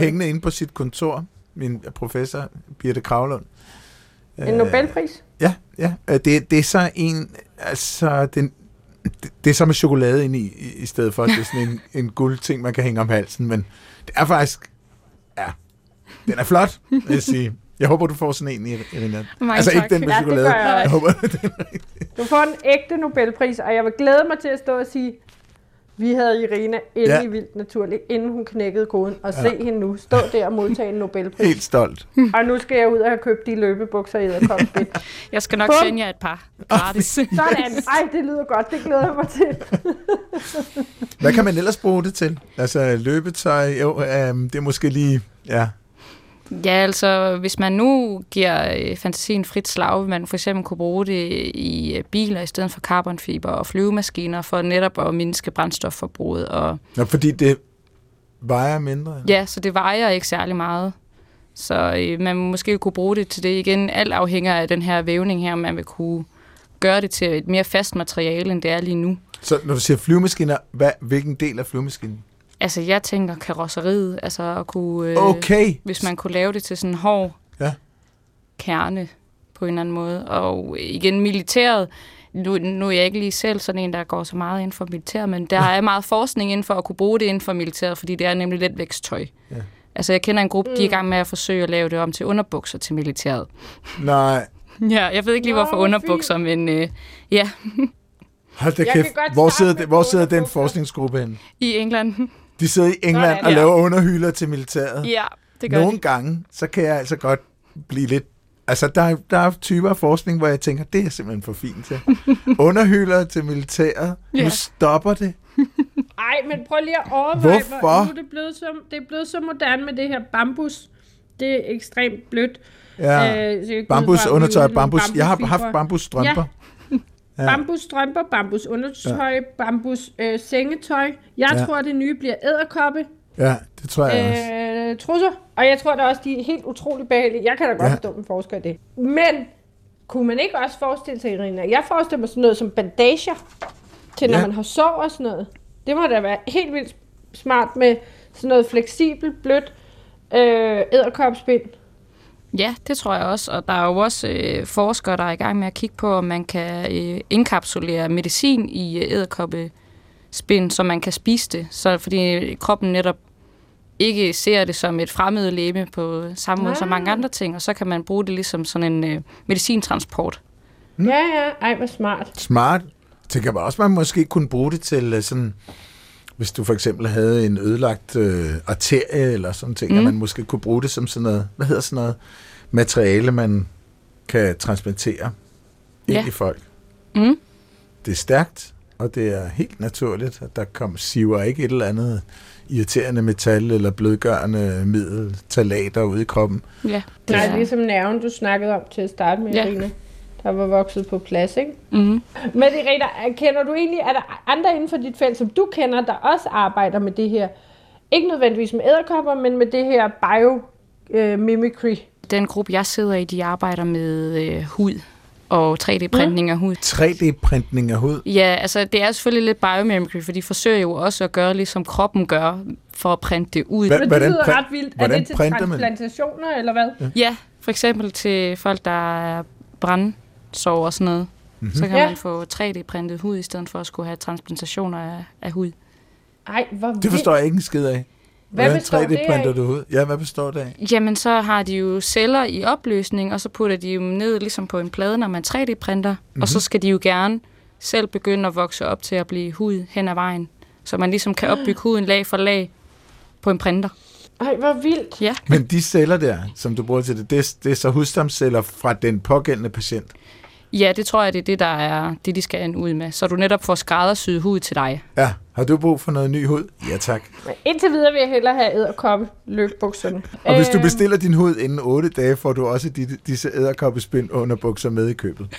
hængende inde på sit kontor. Min professor, Birthe Kraglund. En Nobelpris? Ja. Det er så en... Altså, den, Det er så med chokolade ind i stedet for, at det er sådan en guldting, man kan hænge om halsen. Men det er faktisk... Ja, den er flot, vil jeg sige. Jeg håber, du får sådan en, Irina. Altså tak. Ikke den med chokolade. Det gør jeg håber, du får en ægte Nobelpris, og jeg vil glæde mig til at stå og sige... Vi havde Irina endelig vildt naturligt, inden hun knækkede koden, og se hende nu stå der og modtage en Nobelpris. Helt stolt. Og nu skal jeg ud og have købt de løbebukser, jeg havde kommet med. Jeg skal nok sende jer et par gratis. Sådan. Ej, det lyder godt. Det glæder jeg mig til. Hvad kan man ellers bruge det til? Altså løbetøj, det er måske lige... Ja, altså hvis man nu giver fantasien frit slag, vil man for eksempel kunne bruge det i biler i stedet for carbonfiber og flyvemaskiner for netop at mindske brændstofforbruget. Ja, fordi det vejer mindre? Eller? Ja, så det vejer ikke særlig meget. Så man måske kunne bruge det til det igen. Alt afhænger af den her vævning her, man vil kunne gøre det til et mere fast materiale, end det er lige nu. Så når du siger flyvemaskiner, hvilken del af flyvemaskinen? Altså, jeg tænker karosseriet, altså at kunne, hvis man kunne lave det til sådan en hård kerne på en eller anden måde. Og igen, militæret, nu er jeg ikke lige selv sådan en, der går så meget inden for militæret, men der er meget forskning inden for at kunne bruge det inden for militæret, fordi det er nemlig let væksttøj. Ja. Altså, jeg kender en gruppe, de er i gang med at forsøge at lave det om til underbukser til militæret. Nej. Ja, jeg ved ikke lige, hvorfor underbukser, men ja. Hold da kæft, hvor sidder den forskningsgruppe henne? I England. De sidder i England og laver underhylder til militæret. Ja, det gør Nogle gange, så kan jeg altså godt blive lidt... Altså, der er typer af forskning, hvor jeg tænker, det er simpelthen for fint til. Underhylder til militæret. Nu stopper det. Ej, men prøv lige at overveje, hvorfor? Nu er det er blevet så moderne med det her bambus. Det er ekstremt blødt. Ja, bambus, undertøj, bambus. Jeg har haft bambusstrømper. Ja. Bambusstrømper, bambusundertøj, bambussengetøj. Jeg tror, det nye bliver edderkoppe. Ja, det tror jeg også. Trusser. Og jeg tror da også, de er helt utroligt behagelige. Jeg kan da godt forstå, en forsker i det. Men kunne man ikke også forestille sig, Irina? Jeg forestiller mig sådan noget som bandager til, når man har sår og sådan noget. Det må da være helt vildt smart med sådan noget fleksibelt, blødt edderkoppespind. Ja, det tror jeg også, og der er jo også forskere, der er i gang med at kigge på, om man kan indkapsulere medicin i edderkoppespind, så man kan spise det, så, fordi kroppen netop ikke ser det som et fremmed legeme på samme måde som mange andre ting, og så kan man bruge det ligesom sådan en medicintransport. Ja, ej, hvor smart. Smart. Tænker man også, man måske kunne bruge det til sådan... Hvis du for eksempel havde en ødelagt arterie eller sådan ting, at man måske kunne bruge det som sådan noget, materiale, man kan transplantere ind i folk. Mm. Det er stærkt, og det er helt naturligt, at der siver ikke et eller andet irriterende metal eller blødgørende middel, ftalater ude i kroppen. Ja. Det er ligesom nerven, du snakkede om til at starte med, Irina. Der var vokset på plads, ikke? Mm-hmm. Men Irina, kender du egentlig, er der andre inden for dit felt, som du kender, der også arbejder med det her? Ikke nødvendigvis med edderkopper, men med det her biomimicry. Den gruppe, jeg sidder i, de arbejder med hud og 3D-printning af hud. 3D-printning af hud? Ja, altså det er selvfølgelig lidt biomimicry, for de forsøger jo også at gøre, ligesom kroppen gør, for at printe det ud. Men det lyder ret vildt. Er det til transplantationer, eller hvad? Ja, for eksempel til folk, der er brændsår og sådan noget. Mm-hmm. Så kan man få 3D-printet hud, i stedet for at skulle have transplantationer af hud. Ej, hvor vildt. Det forstår jeg ikke en skid af. Hvad består 3D-printer du hud? Ja, hvad består det af? Jamen, så har de jo celler i opløsning, og så putter de jo ned ligesom på en plade, når man 3D-printer. Mm-hmm. Og så skal de jo gerne selv begynde at vokse op til at blive hud hen ad vejen. Så man ligesom kan opbygge huden lag for lag på en printer. Ej, hvor vildt. Ja. Men de celler der, som du bruger til det, det er så hudstamceller fra den pågældende patient? Ja, det tror jeg, det er det, der er det, de skal ud med. Så du netop får skræddersyet hud til dig. Ja, har du brug for noget ny hud? Ja, tak. Men indtil videre vil jeg hellere have edderkoppe-løbbukserne. Og hvis du bestiller din hud inden 8 dage, får du også disse edderkoppespind under bukser med i købet.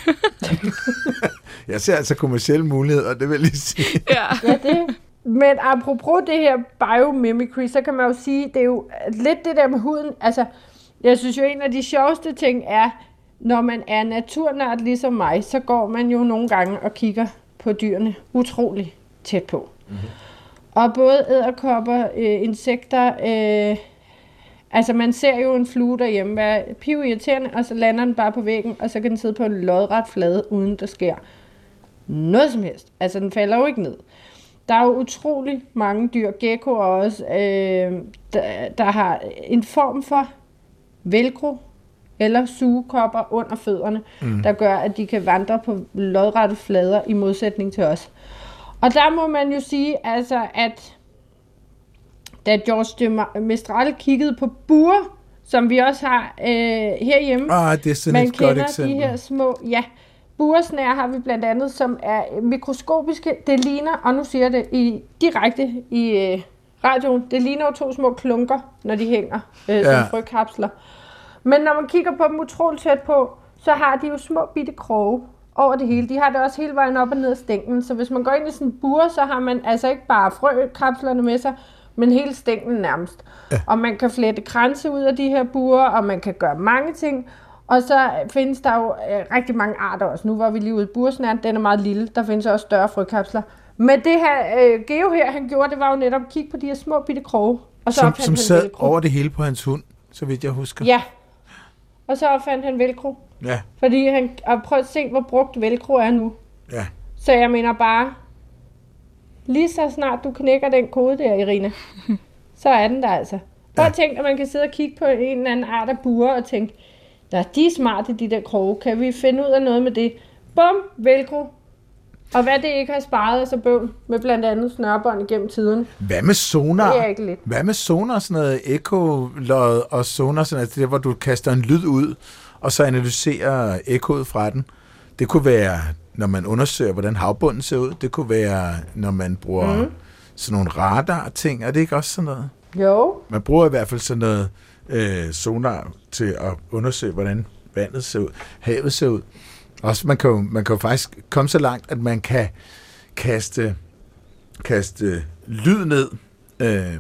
Jeg ser altså kommercielle muligheder, det vil jeg lige sige. Ja det. Men apropos det her biomimicry, så kan man jo sige, det er jo lidt det der med huden. Altså, jeg synes jo, en af de sjoveste ting er, når man er naturnært ligesom mig, så går man jo nogle gange og kigger på dyrene utrolig tæt på. Mm-hmm. Og både edderkopper, insekter, altså man ser jo en flue derhjemme, være pivirriterende, og så lander den bare på væggen, og så kan den sidde på en lodret flade, uden der sker noget som helst. Altså, den falder jo ikke ned. Der er jo utrolig mange dyr, geckoer også, der har en form for velcro eller sugekopper under fødderne, der gør, at de kan vandre på lodrette flader i modsætning til os. Og der må man jo sige, altså, at da George de Mestral kiggede på buer, som vi også har herhjemme, det er sådan man et kender godt eksempel. De her små... Ja, buresnære har vi blandt andet, som er mikroskopiske. Det ligner, og nu siger jeg det direkte i radioen, det ligner jo to små klunker, når de hænger som frøkapsler. Men når man kigger på dem utroligt tæt på, så har de jo små bitte kroge over det hele. De har det også hele vejen op og ned af stænken. Så hvis man går ind i sådan en bure, så har man altså ikke bare frøkapslerne med sig, men hele stænken nærmest. Ja. Og man kan flette kranse ud af de her burer, og man kan gøre mange ting. Og så findes der jo rigtig mange arter også. Nu var vi lige ude i buresnæren, den er meget lille. Der findes også større frøkapsler. Men det her Geo her, han gjorde, det var jo netop kigge på de her små bitte kroge. Og så som sad over det hele på hans hund, så vidt jeg husker. Ja. Og så opfandt han velcro. Ja. Fordi han prøv at se, hvor brugt velcro er nu. Ja. Så jeg mener bare, lige så snart du knækker den kode der, Irina, så er den der altså. Prøv at tænke, at man kan sidde og kigge på en eller anden art af burer og tænke, der de er smarte, de der kroge. Kan vi finde ud af noget med det? Bum, velcro. Og hvad det ikke har sparet af så bøvl med blandt andet snørbånd gennem tiden. Hvad med sonar? Det er ikke lidt. Hvad med sonar, sådan noget ekolod og sonar, sådan noget, det der, hvor du kaster en lyd ud, og så analyserer ekoet fra den. Det kunne være, når man undersøger, hvordan havbunden ser ud. Det kunne være, når man bruger sådan nogle radar-ting. Er det ikke også sådan noget? Jo. Man bruger i hvert fald sådan noget sonar til at undersøge, hvordan vandet ser ud, havet ser ud. Også man kan jo faktisk komme så langt, at man kan kaste lyd ned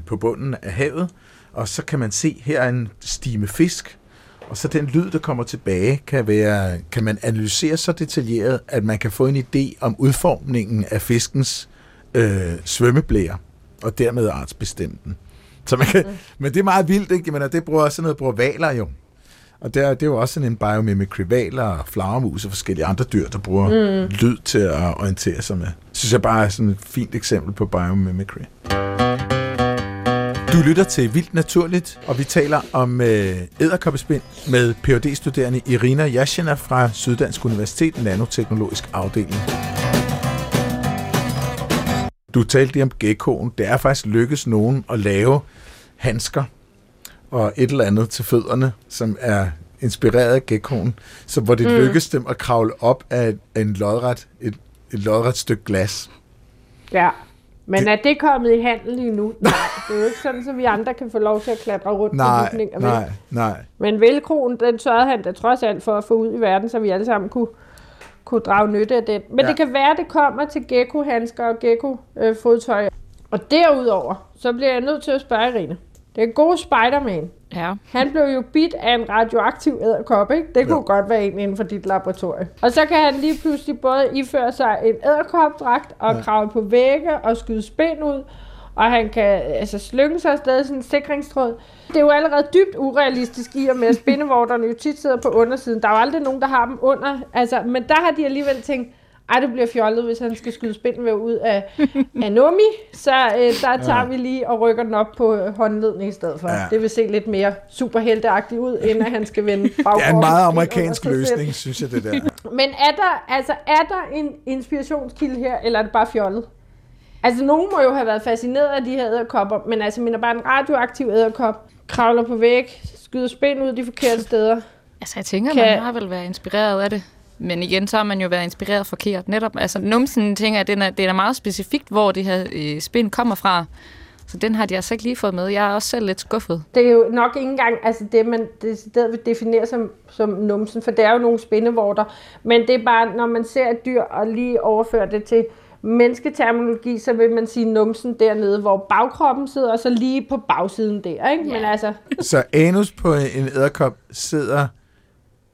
på bunden af havet, og så kan man se, her er en stime fisk, og så den lyd, der kommer tilbage, kan man analysere så detaljeret, at man kan få en idé om udformningen af fiskens svømmeblære, og dermed artsbestemme den. Så man kan, men det er meget vildt, ikke? Mener, det bruger også sådan noget, bruger hvaler jo. Og det er jo også sådan en biomimicry, hvaler og flagermus og forskellige andre dyr, der bruger lyd til at orientere sig med. Synes jeg bare er sådan et fint eksempel på biomimicry. Du lytter til Vildt Naturligt, og vi taler om edderkoppespind med Ph.D.-studerende Irina Iachina fra Syddansk Universitet, Nanoteknologisk Afdeling. Du talte lige om geckoen. Det er faktisk lykkedes nogen at lave handsker og et eller andet til fødderne, som er inspireret af geckoen, så hvor det lykkedes dem at kravle op af et lodret stykke glas. Ja, men er det kommet i handel lige nu? Nej, det er jo ikke sådan, så vi andre kan få lov til at klatre rundt på bygninger. Nej. Men velcroen, den sørgede han da trods alt for at få ud i verden, så vi alle sammen kunne drage nytte af den. Men det kan være, det kommer til gecko-handsker og gecko-fodtøj. Og derudover, så bliver jeg nødt til at spørge Irene. Den gode Spider-Man, han blev jo bidt af en radioaktiv edderkop, ikke? Det kunne godt være en inden for dit laboratorium. Og så kan han lige pludselig både iføre sig en edderkopdragt og kravle på vægge og skyde spind ud. Og han kan altså slynge sig afsted sådan en sikringstråd. Det er jo allerede dybt urealistisk i og med, at spindevorterne jo tit sidder på undersiden. Der er jo aldrig nogen, der har dem under. Altså, men der har de alligevel tænkt, ej, det bliver fjollet, hvis han skal skyde spindevæv ud af Nomi. Så der tager vi lige og rykker den op på håndledning i stedet for. Ja. Det vil se lidt mere superhelteagtigt ud, end at han skal vende baggården. Det er en meget amerikansk løsning, synes jeg, det der. Men er der en inspirationskilde her, eller er det bare fjollet? Altså, nogen må jo have været fascineret af de her edderkopper, men altså, minder bare en radioaktiv edderkop, kravler på væg, skyder spind ud de forkerte steder. Altså, jeg tænker, man har vel været inspireret af det. Men igen, så har man jo været inspireret forkert netop. Altså, numsen tænker jeg, den er meget specifikt, hvor det her spind kommer fra. Så den har de altså ikke lige fået med. Jeg er også selv lidt skuffet. Det er jo nok ikke engang altså det, man decideret vil definere som numsen, for det er jo nogle spindevorter. Men det er bare, når man ser et dyr og lige overfører det til mennesketerminologi, så vil man sige numsen dernede, hvor bagkroppen sidder, og så lige på bagsiden der, ikke? Yeah. Men altså... Så anus på en edderkop sidder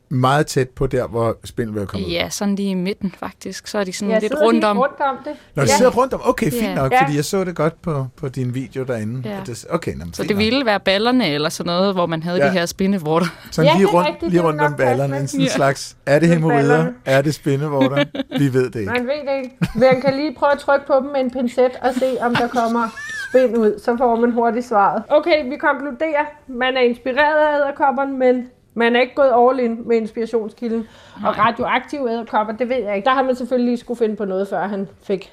meget tæt på der, hvor spindelvæv kommer ud? Ja, sådan lige i midten faktisk. Så er de sådan lidt rundt om. Rundt om det. Når de sidder rundt om? Okay, fint nok, fordi jeg så det godt på din video derinde. Ja. Det, okay, jamen, så det ville være ballerne eller sådan noget, hvor man havde de her spindevorter. Sådan lige rundt om ballerne, sådan en slags, er det hæmorrider, er det spindevorter? Vi ved det ikke. Man ved det ikke. Man kan lige prøve at trykke på dem med en pincet og se, om der kommer spind ud. Så får man hurtigt svaret. Okay, vi konkluderer. Man er inspireret af edderkopperne, men man er ikke gået all in med inspirationskilden. Og radioaktive edderkopper, det ved jeg ikke. Der har man selvfølgelig lige skulle finde på noget, før han fik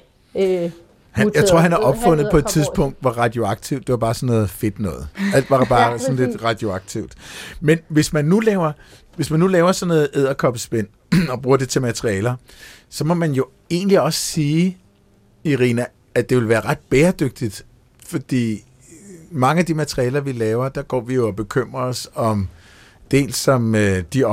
jeg tror, han er opfundet på et tidspunkt, hvor radioaktivt, det var bare sådan noget fedt noget. Alt var bare sådan lidt radioaktivt. Men hvis man nu laver sådan noget edderkoppespind og bruger det til materialer, så må man jo egentlig også sige, Irina, at det vil være ret bæredygtigt, fordi mange af de materialer, vi laver, der går vi jo og bekymrer os om dels som de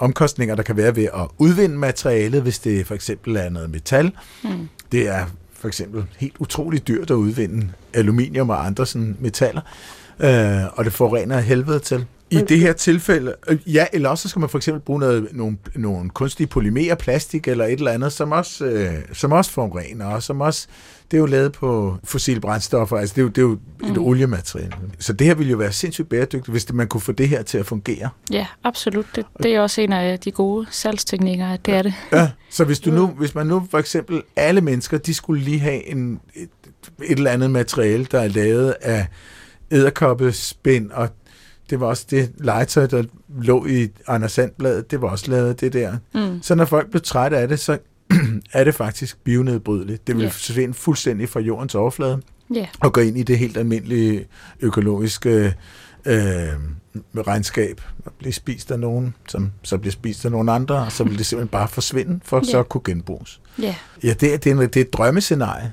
omkostninger, der kan være ved at udvinde materialet, hvis det for eksempel er noget metal. Mm. Det er for eksempel helt utroligt dyrt at udvinde aluminium og andre sådan metaller, og det forurener helvede til. I det her tilfælde, eller også skal man for eksempel bruge nogle kunstige polymerer, plastik eller et eller andet, som også forurener, og som også, det er jo lavet på fossile brændstoffer, altså det er jo et oliemateriale. Så det her ville jo være sindssygt bæredygtigt, hvis man kunne få det her til at fungere. Ja, absolut. Det er også en af de gode salgsteknikker, at det er det. Ja, så hvis man nu for eksempel, alle mennesker, de skulle lige have et eller andet materiale, der er lavet af edderkoppespind, og det var også det legetøj, der lå i Anders Sandbladet. Det var også lavet det der. Mm. Så når folk blev trætte af det, så er det faktisk bionedbrydeligt. Det vil forsvinde fuldstændig fra jordens overflade og gå ind i det helt almindelige økologiske regnskab. Og blive spist af nogen, som så bliver spist af nogen andre, og så vil det simpelthen bare forsvinde, for så at kunne genbruges. Yeah. Ja, det er et drømmescenarie.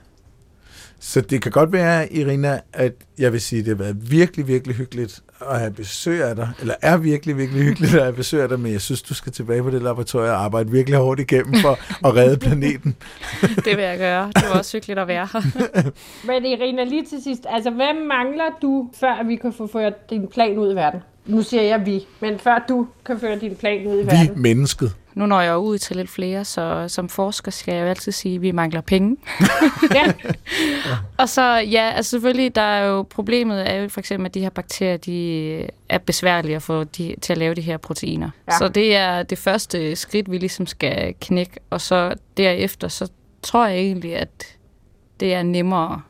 Så det kan godt være, Irina, at jeg vil sige, at det har været virkelig, virkelig hyggeligt at have besøg af dig, eller er virkelig, virkelig hyggeligt at have besøg af dig, men jeg synes, du skal tilbage på det laboratorium og arbejde virkelig hårdt igennem for at redde planeten. Det vil jeg gøre. Det var også hyggeligt at være her. Men Irina, lige til sidst, altså hvad mangler du, før vi kan få ført din plan ud i verden? Nu siger jeg vi, men før du kan føre din plan ud i verden. Vi mennesket. Nu når jeg ud til lidt flere, så som forsker skal jeg jo altid sige, at vi mangler penge. Og så, altså selvfølgelig, der er jo problemet er jo for eksempel, at de her bakterier, de er besværlige at få til at lave de her proteiner. Ja. Så det er det første skridt, vi ligesom skal knække, og så derefter, så tror jeg egentlig, at det er nemmere,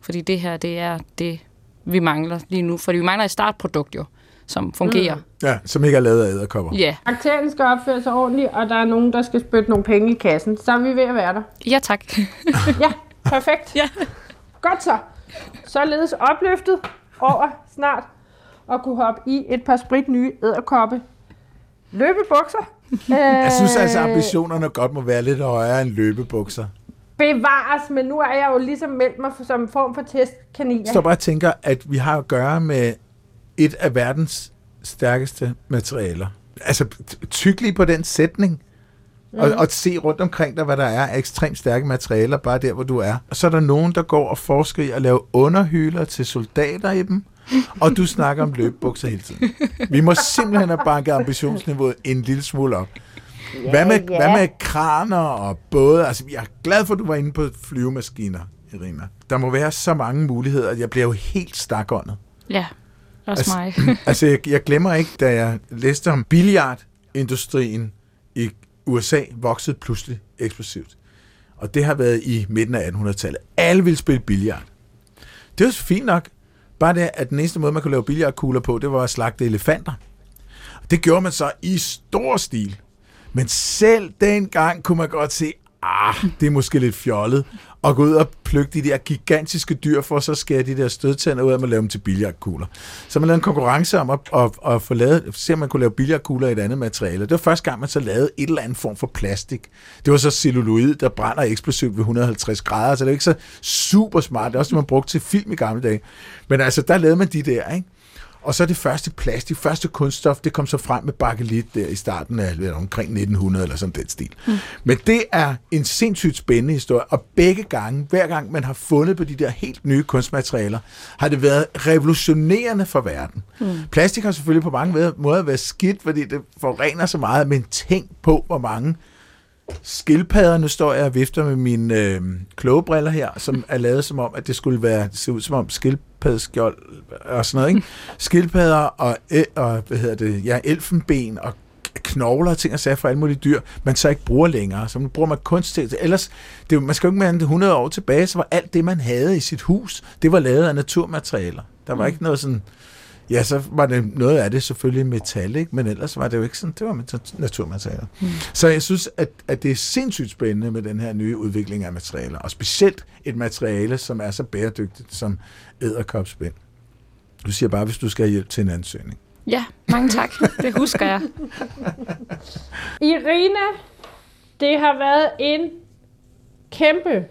fordi det her, det er det, vi mangler lige nu. Fordi vi mangler et startprodukt jo, som fungerer. Ja, som ikke er lavet af edderkopper. Ja. Bakterien skal opføre sig ordentligt, og der er nogen, der skal spytte nogle penge i kassen. Så er vi ved at være der. Ja, tak. Ja, perfekt. Ja. Godt så. Således opløftet over snart at kunne hoppe i et par spritnye edderkoppe løbebukser. Jeg synes altså, at ambitionerne godt må være lidt højere end løbebukser. Bevares, men nu er jeg jo ligesom meldt mig som en form for testkaniner. Så bare tænker, at vi har at gøre med et af verdens stærkeste materialer. Altså, tyk lige på den sætning, og se rundt omkring dig, hvad der er af ekstremt stærke materialer, bare der, hvor du er. Og så er der nogen, der går og forsker i at lave underhyler til soldater i dem, og du snakker om løbebukser hele tiden. Vi må simpelthen have banket ambitionsniveauet en lille smule op. Hvad med kraner og både? Altså, jeg er glad for, at du var inde på flyvemaskiner, Irina. Der må være så mange muligheder, at jeg bliver jo helt stakåndet. Ja. Altså, jeg glemmer ikke, da jeg læste om billiardindustrien i USA voksede pludselig eksplosivt. Og det har været i midten af 1800-tallet. Alle ville spille billiard. Det var fint nok. Bare det, at den eneste måde, man kunne lave billiardkugler på, det var at slagte elefanter. Det gjorde man så i stor stil. Men selv dengang kunne man godt se, det er måske lidt fjollet, og gå ud og plukke de der gigantiske dyr for, så skære de der stødtænder ud af, og lave dem til billiardkugler. Så man lavede en konkurrence om at få lavet, se om man kunne lave billiardkugler i et andet materiale. Det var første gang, man så lavede et eller andet form for plastik. Det var så celluloid, der brænder eksplosivt ved 150 grader, så det er ikke så super smart. Det er også det, man brugte til film i gamle dage. Men altså, der lavede man de der, ikke? Og så det første plastik, første kunststof, det kom så frem med bakelit der i starten af omkring 1900 eller sådan den stil. Mm. Men det er en sindssygt spændende historie, og begge gange, hver gang man har fundet på de der helt nye kunstmaterialer, har det været revolutionerende for verden. Mm. Plastik har selvfølgelig på mange måder været skidt, fordi det forurener så meget, men tænk på, hvor mange skildpadder, nu står jeg og vifter med mine klogebriller her, som er lavet som om, at det skulle være, det ser ud som om skildpaddeskjold og sådan noget, ikke? Skildpadder og elfenben og knogler og ting og sager fra alle mulige dyr, man så ikke bruger længere, så man bruger man kunst til. Ellers, man skal jo ikke mere end 100 år tilbage, så var alt det, man havde i sit hus, det var lavet af naturmaterialer. Der var ikke noget sådan. Ja, så var det noget af det selvfølgelig metal, ikke? Men ellers var det jo ikke sådan, det var naturmaterialer. Mm. Så jeg synes, at det er sindssygt spændende med den her nye udvikling af materialer, og specielt et materiale, som er så bæredygtigt som edderkopspind. Du siger bare, hvis du skal have hjælp til en ansøgning. Ja, mange tak. Det husker jeg. Irina, det har været en kæmpe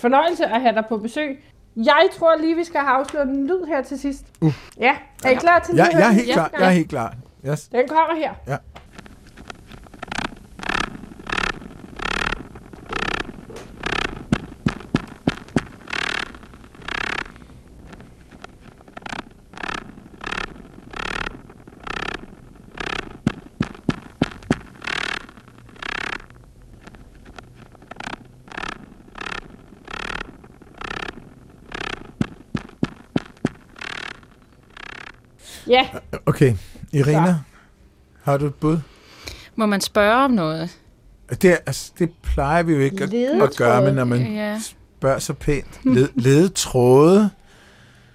fornøjelse at have dig på besøg. Jeg tror lige, vi skal have afsløret en lyd her til sidst. Ja, er I klar til det? Ja, jeg er helt klar. Jeg er helt klar. Yes. Den kommer her. Ja. Ja. Okay. Irina, så har du et bud? Må man spørge om noget? Det plejer vi jo ikke at gøre, men når man spørger så pænt. Ledetråde.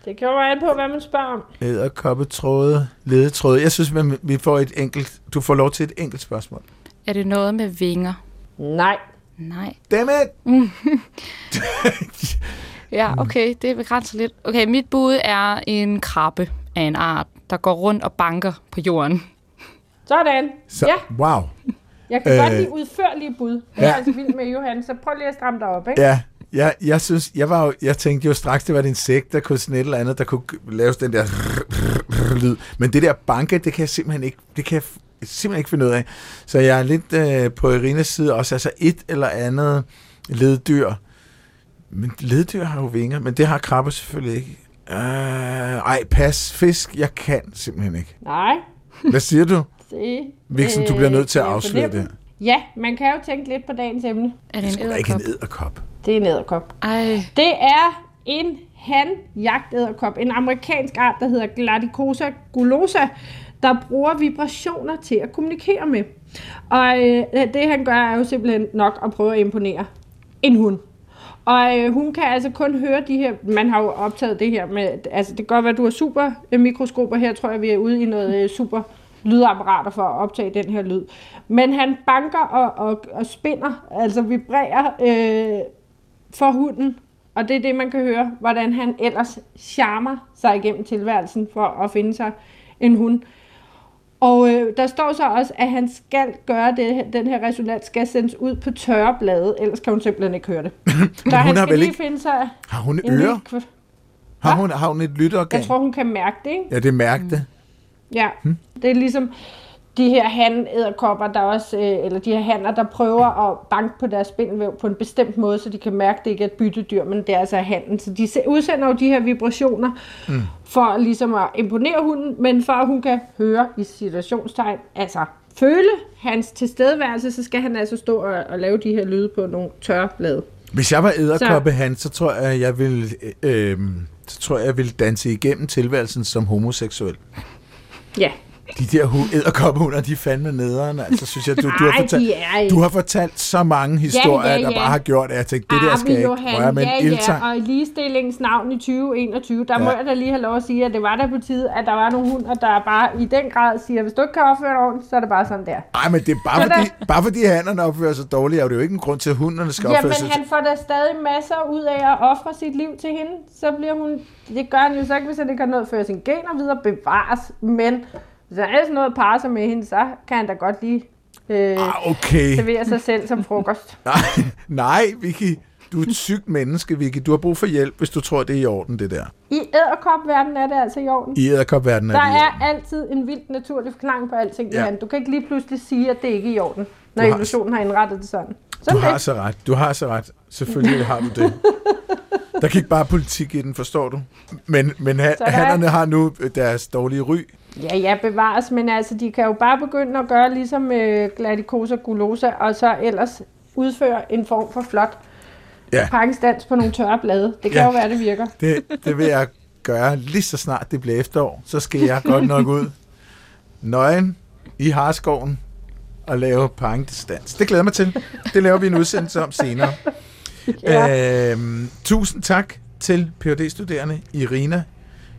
Det kommer an på, hvad man spørger om. Edderkoppetråde, ledetråde. Jeg synes, vi får du får lov til et enkelt spørgsmål. Er det noget med vinger? Nej. Damn it! Ja, okay. Det begrænser lidt. Okay, mit bud er en krabbe af en art, der går rundt og banker på jorden. Sådan. Så, ja. Wow. Jeg kan godt lide udførlige bud. Jeg er altså vild med Johan, så prøv lige at stramme dig op, ikke? Ja. Jeg tænkte jo straks, det var et insekt, der kunne sådan et eller andet, der kunne lave den der lyd. Men det der banke, det kan jeg simpelthen ikke, finde ud af. Så jeg er lidt på Irinas side også, altså et eller andet leddyr. Men leddyr har jo vinger, men det har krabber selvfølgelig ikke. Pas. Fisk, jeg kan simpelthen ikke. Nej. Hvad siger du? Vixen, du bliver nødt til at afsløre det. Ja, man kan jo tænke lidt på dagens emne. Er det en edderkop? Ikke en edderkop. Det er en edderkop. Det er en hanjagtedderkop, en amerikansk art, der hedder Gladicosa gulosa, der bruger vibrationer til at kommunikere med. Og det han gør, er jo simpelthen nok at prøve at imponere en hund. Og hun kan altså kun høre de her, man har jo optaget det her med, altså det kan godt være, at du har super mikroskoper her, tror jeg, vi er ude i noget super lydapparater for at optage den her lyd. Men han banker og spinder, altså vibrerer for hunden, og det er det, man kan høre, hvordan han ellers charmer sig igennem tilværelsen for at finde sig en hund. Og der står så også, at han skal gøre det, den her resultat skal sendes ud på tørre blade, ellers kan hun simpelthen ikke høre det. Så han skal lige finde sig. Har hun øre? Har hun et lytteorgan? Jeg tror, hun kan mærke det, ikke? Ja, det mærker det. Ja, det er ligesom de her hanæderkopper, der også, eller de her hanner, der prøver at banke på deres spindelvæv på en bestemt måde, så de kan mærke, det ikke er et byttedyr, men det er altså hannen. Så de udsender jo de her vibrationer for ligesom at imponere hunden, men for at hun kan høre i situationstegn, altså føle hans tilstedeværelse, så skal han altså stå og lave de her lyde på nogle tørre blade. Hvis jeg var edderkoppehan, så tror jeg, jeg ville danse igennem tilværelsen som homoseksuel. Ja. De der edderkoppehunder, de er fandme nederen. Altså, synes jeg, du har fortalt så mange historier, der bare har gjort, at jeg tænkte, det der skal jeg ikke røre med en ildtang. Og i ligestillingens navn i 2021, der må jeg da lige have lov at sige, at det var der på tide, at der var nogle hunder, der bare i den grad siger, hvis du ikke kan opføre dig ordentligt, så er det bare sådan der. Nej, men det er bare fordi hannerne opfører sig dårligt, og det er jo ikke en grund til, at hunderne skal opføre sig. Ja, men han får da stadig masser ud af at ofre sit liv til hende. Så bliver hun, det gør han jo så ikke, hvis han ikke har noget at føre sine gener videre, bevares, men hvis han sådan noget parer sig med hende, så kan han da godt lige servere sig selv som frokost. Nej, Vicky. Du er et sygt menneske, Vicky. Du har brug for hjælp, hvis du tror, det er i orden, det der. I edderkopverdenen er det altså i orden. I edderkopverdenen er det i orden. Der er altid en vildt naturlig forklaring på alting. Ja. Du kan ikke lige pludselig sige, at det ikke er i orden, når evolutionen har indrettet det sådan. Sådan du har så ret. Du har så ret. Selvfølgelig har du det. Der gik bare politik i den, forstår du? Men hannerne har nu deres dårlige ry. Ja, bevares, men altså, de kan jo bare begynde at gøre ligesom Gladicosa gulosa, og så ellers udføre en form for flot pakkenstans på nogle tørre blade. Det kan jo være, det virker. Det vil jeg gøre lige så snart det bliver efterår. Så skal jeg godt nok ud nøgen i harskoven og lave pakkenstans. Det glæder mig til. Det laver vi en udsendelse om senere. Ja. Tusind tak til Ph.D.-studerende Irina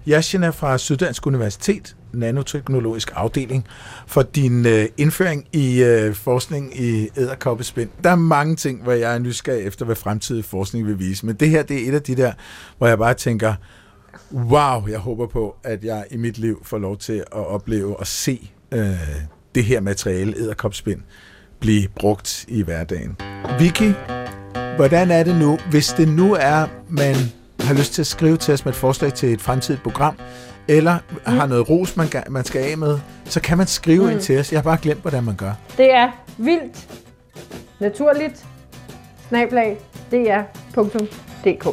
Iachina fra Syddansk Universitet, Nanoteknologisk Afdeling, for din indføring i forskning i edderkoppespind. Der er mange ting, hvor jeg er nysgerrig efter, hvad fremtidig forskning vil vise, men det her, det er et af de der, hvor jeg bare tænker, wow, jeg håber på, at jeg i mit liv får lov til at opleve og se det her materiale, edderkoppespind, blive brugt i hverdagen. Vicky, hvordan er det nu, hvis det nu er, man har lyst til at skrive til os med et forslag til et fremtidigt program, eller har noget ros, man skal af med, så kan man skrive ind til os. Jeg har bare glemt, hvordan man gør. Det er vildt naturligt @dr.dk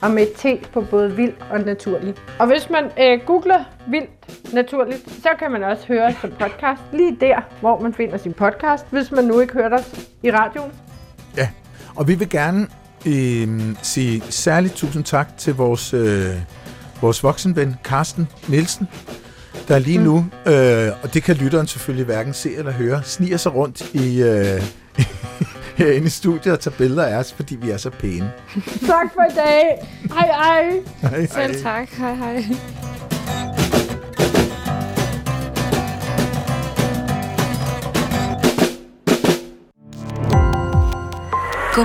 og med et T på både vildt og naturligt. Og hvis man googler vildt naturligt, så kan man også høre os på podcast, lige der, hvor man finder sin podcast, hvis man nu ikke hørte os i radioen. Ja, og vi vil gerne sige særligt tusind tak til vores voksenven, Carsten Nielsen, der lige nu, og det kan lytteren selvfølgelig hverken se eller høre, sniger sig rundt i, herinde i studiet og tager billeder af os, fordi vi er så pæne. Tak for i dag. Hej, hej. Hej. Selv tak. Hej, hej. Gå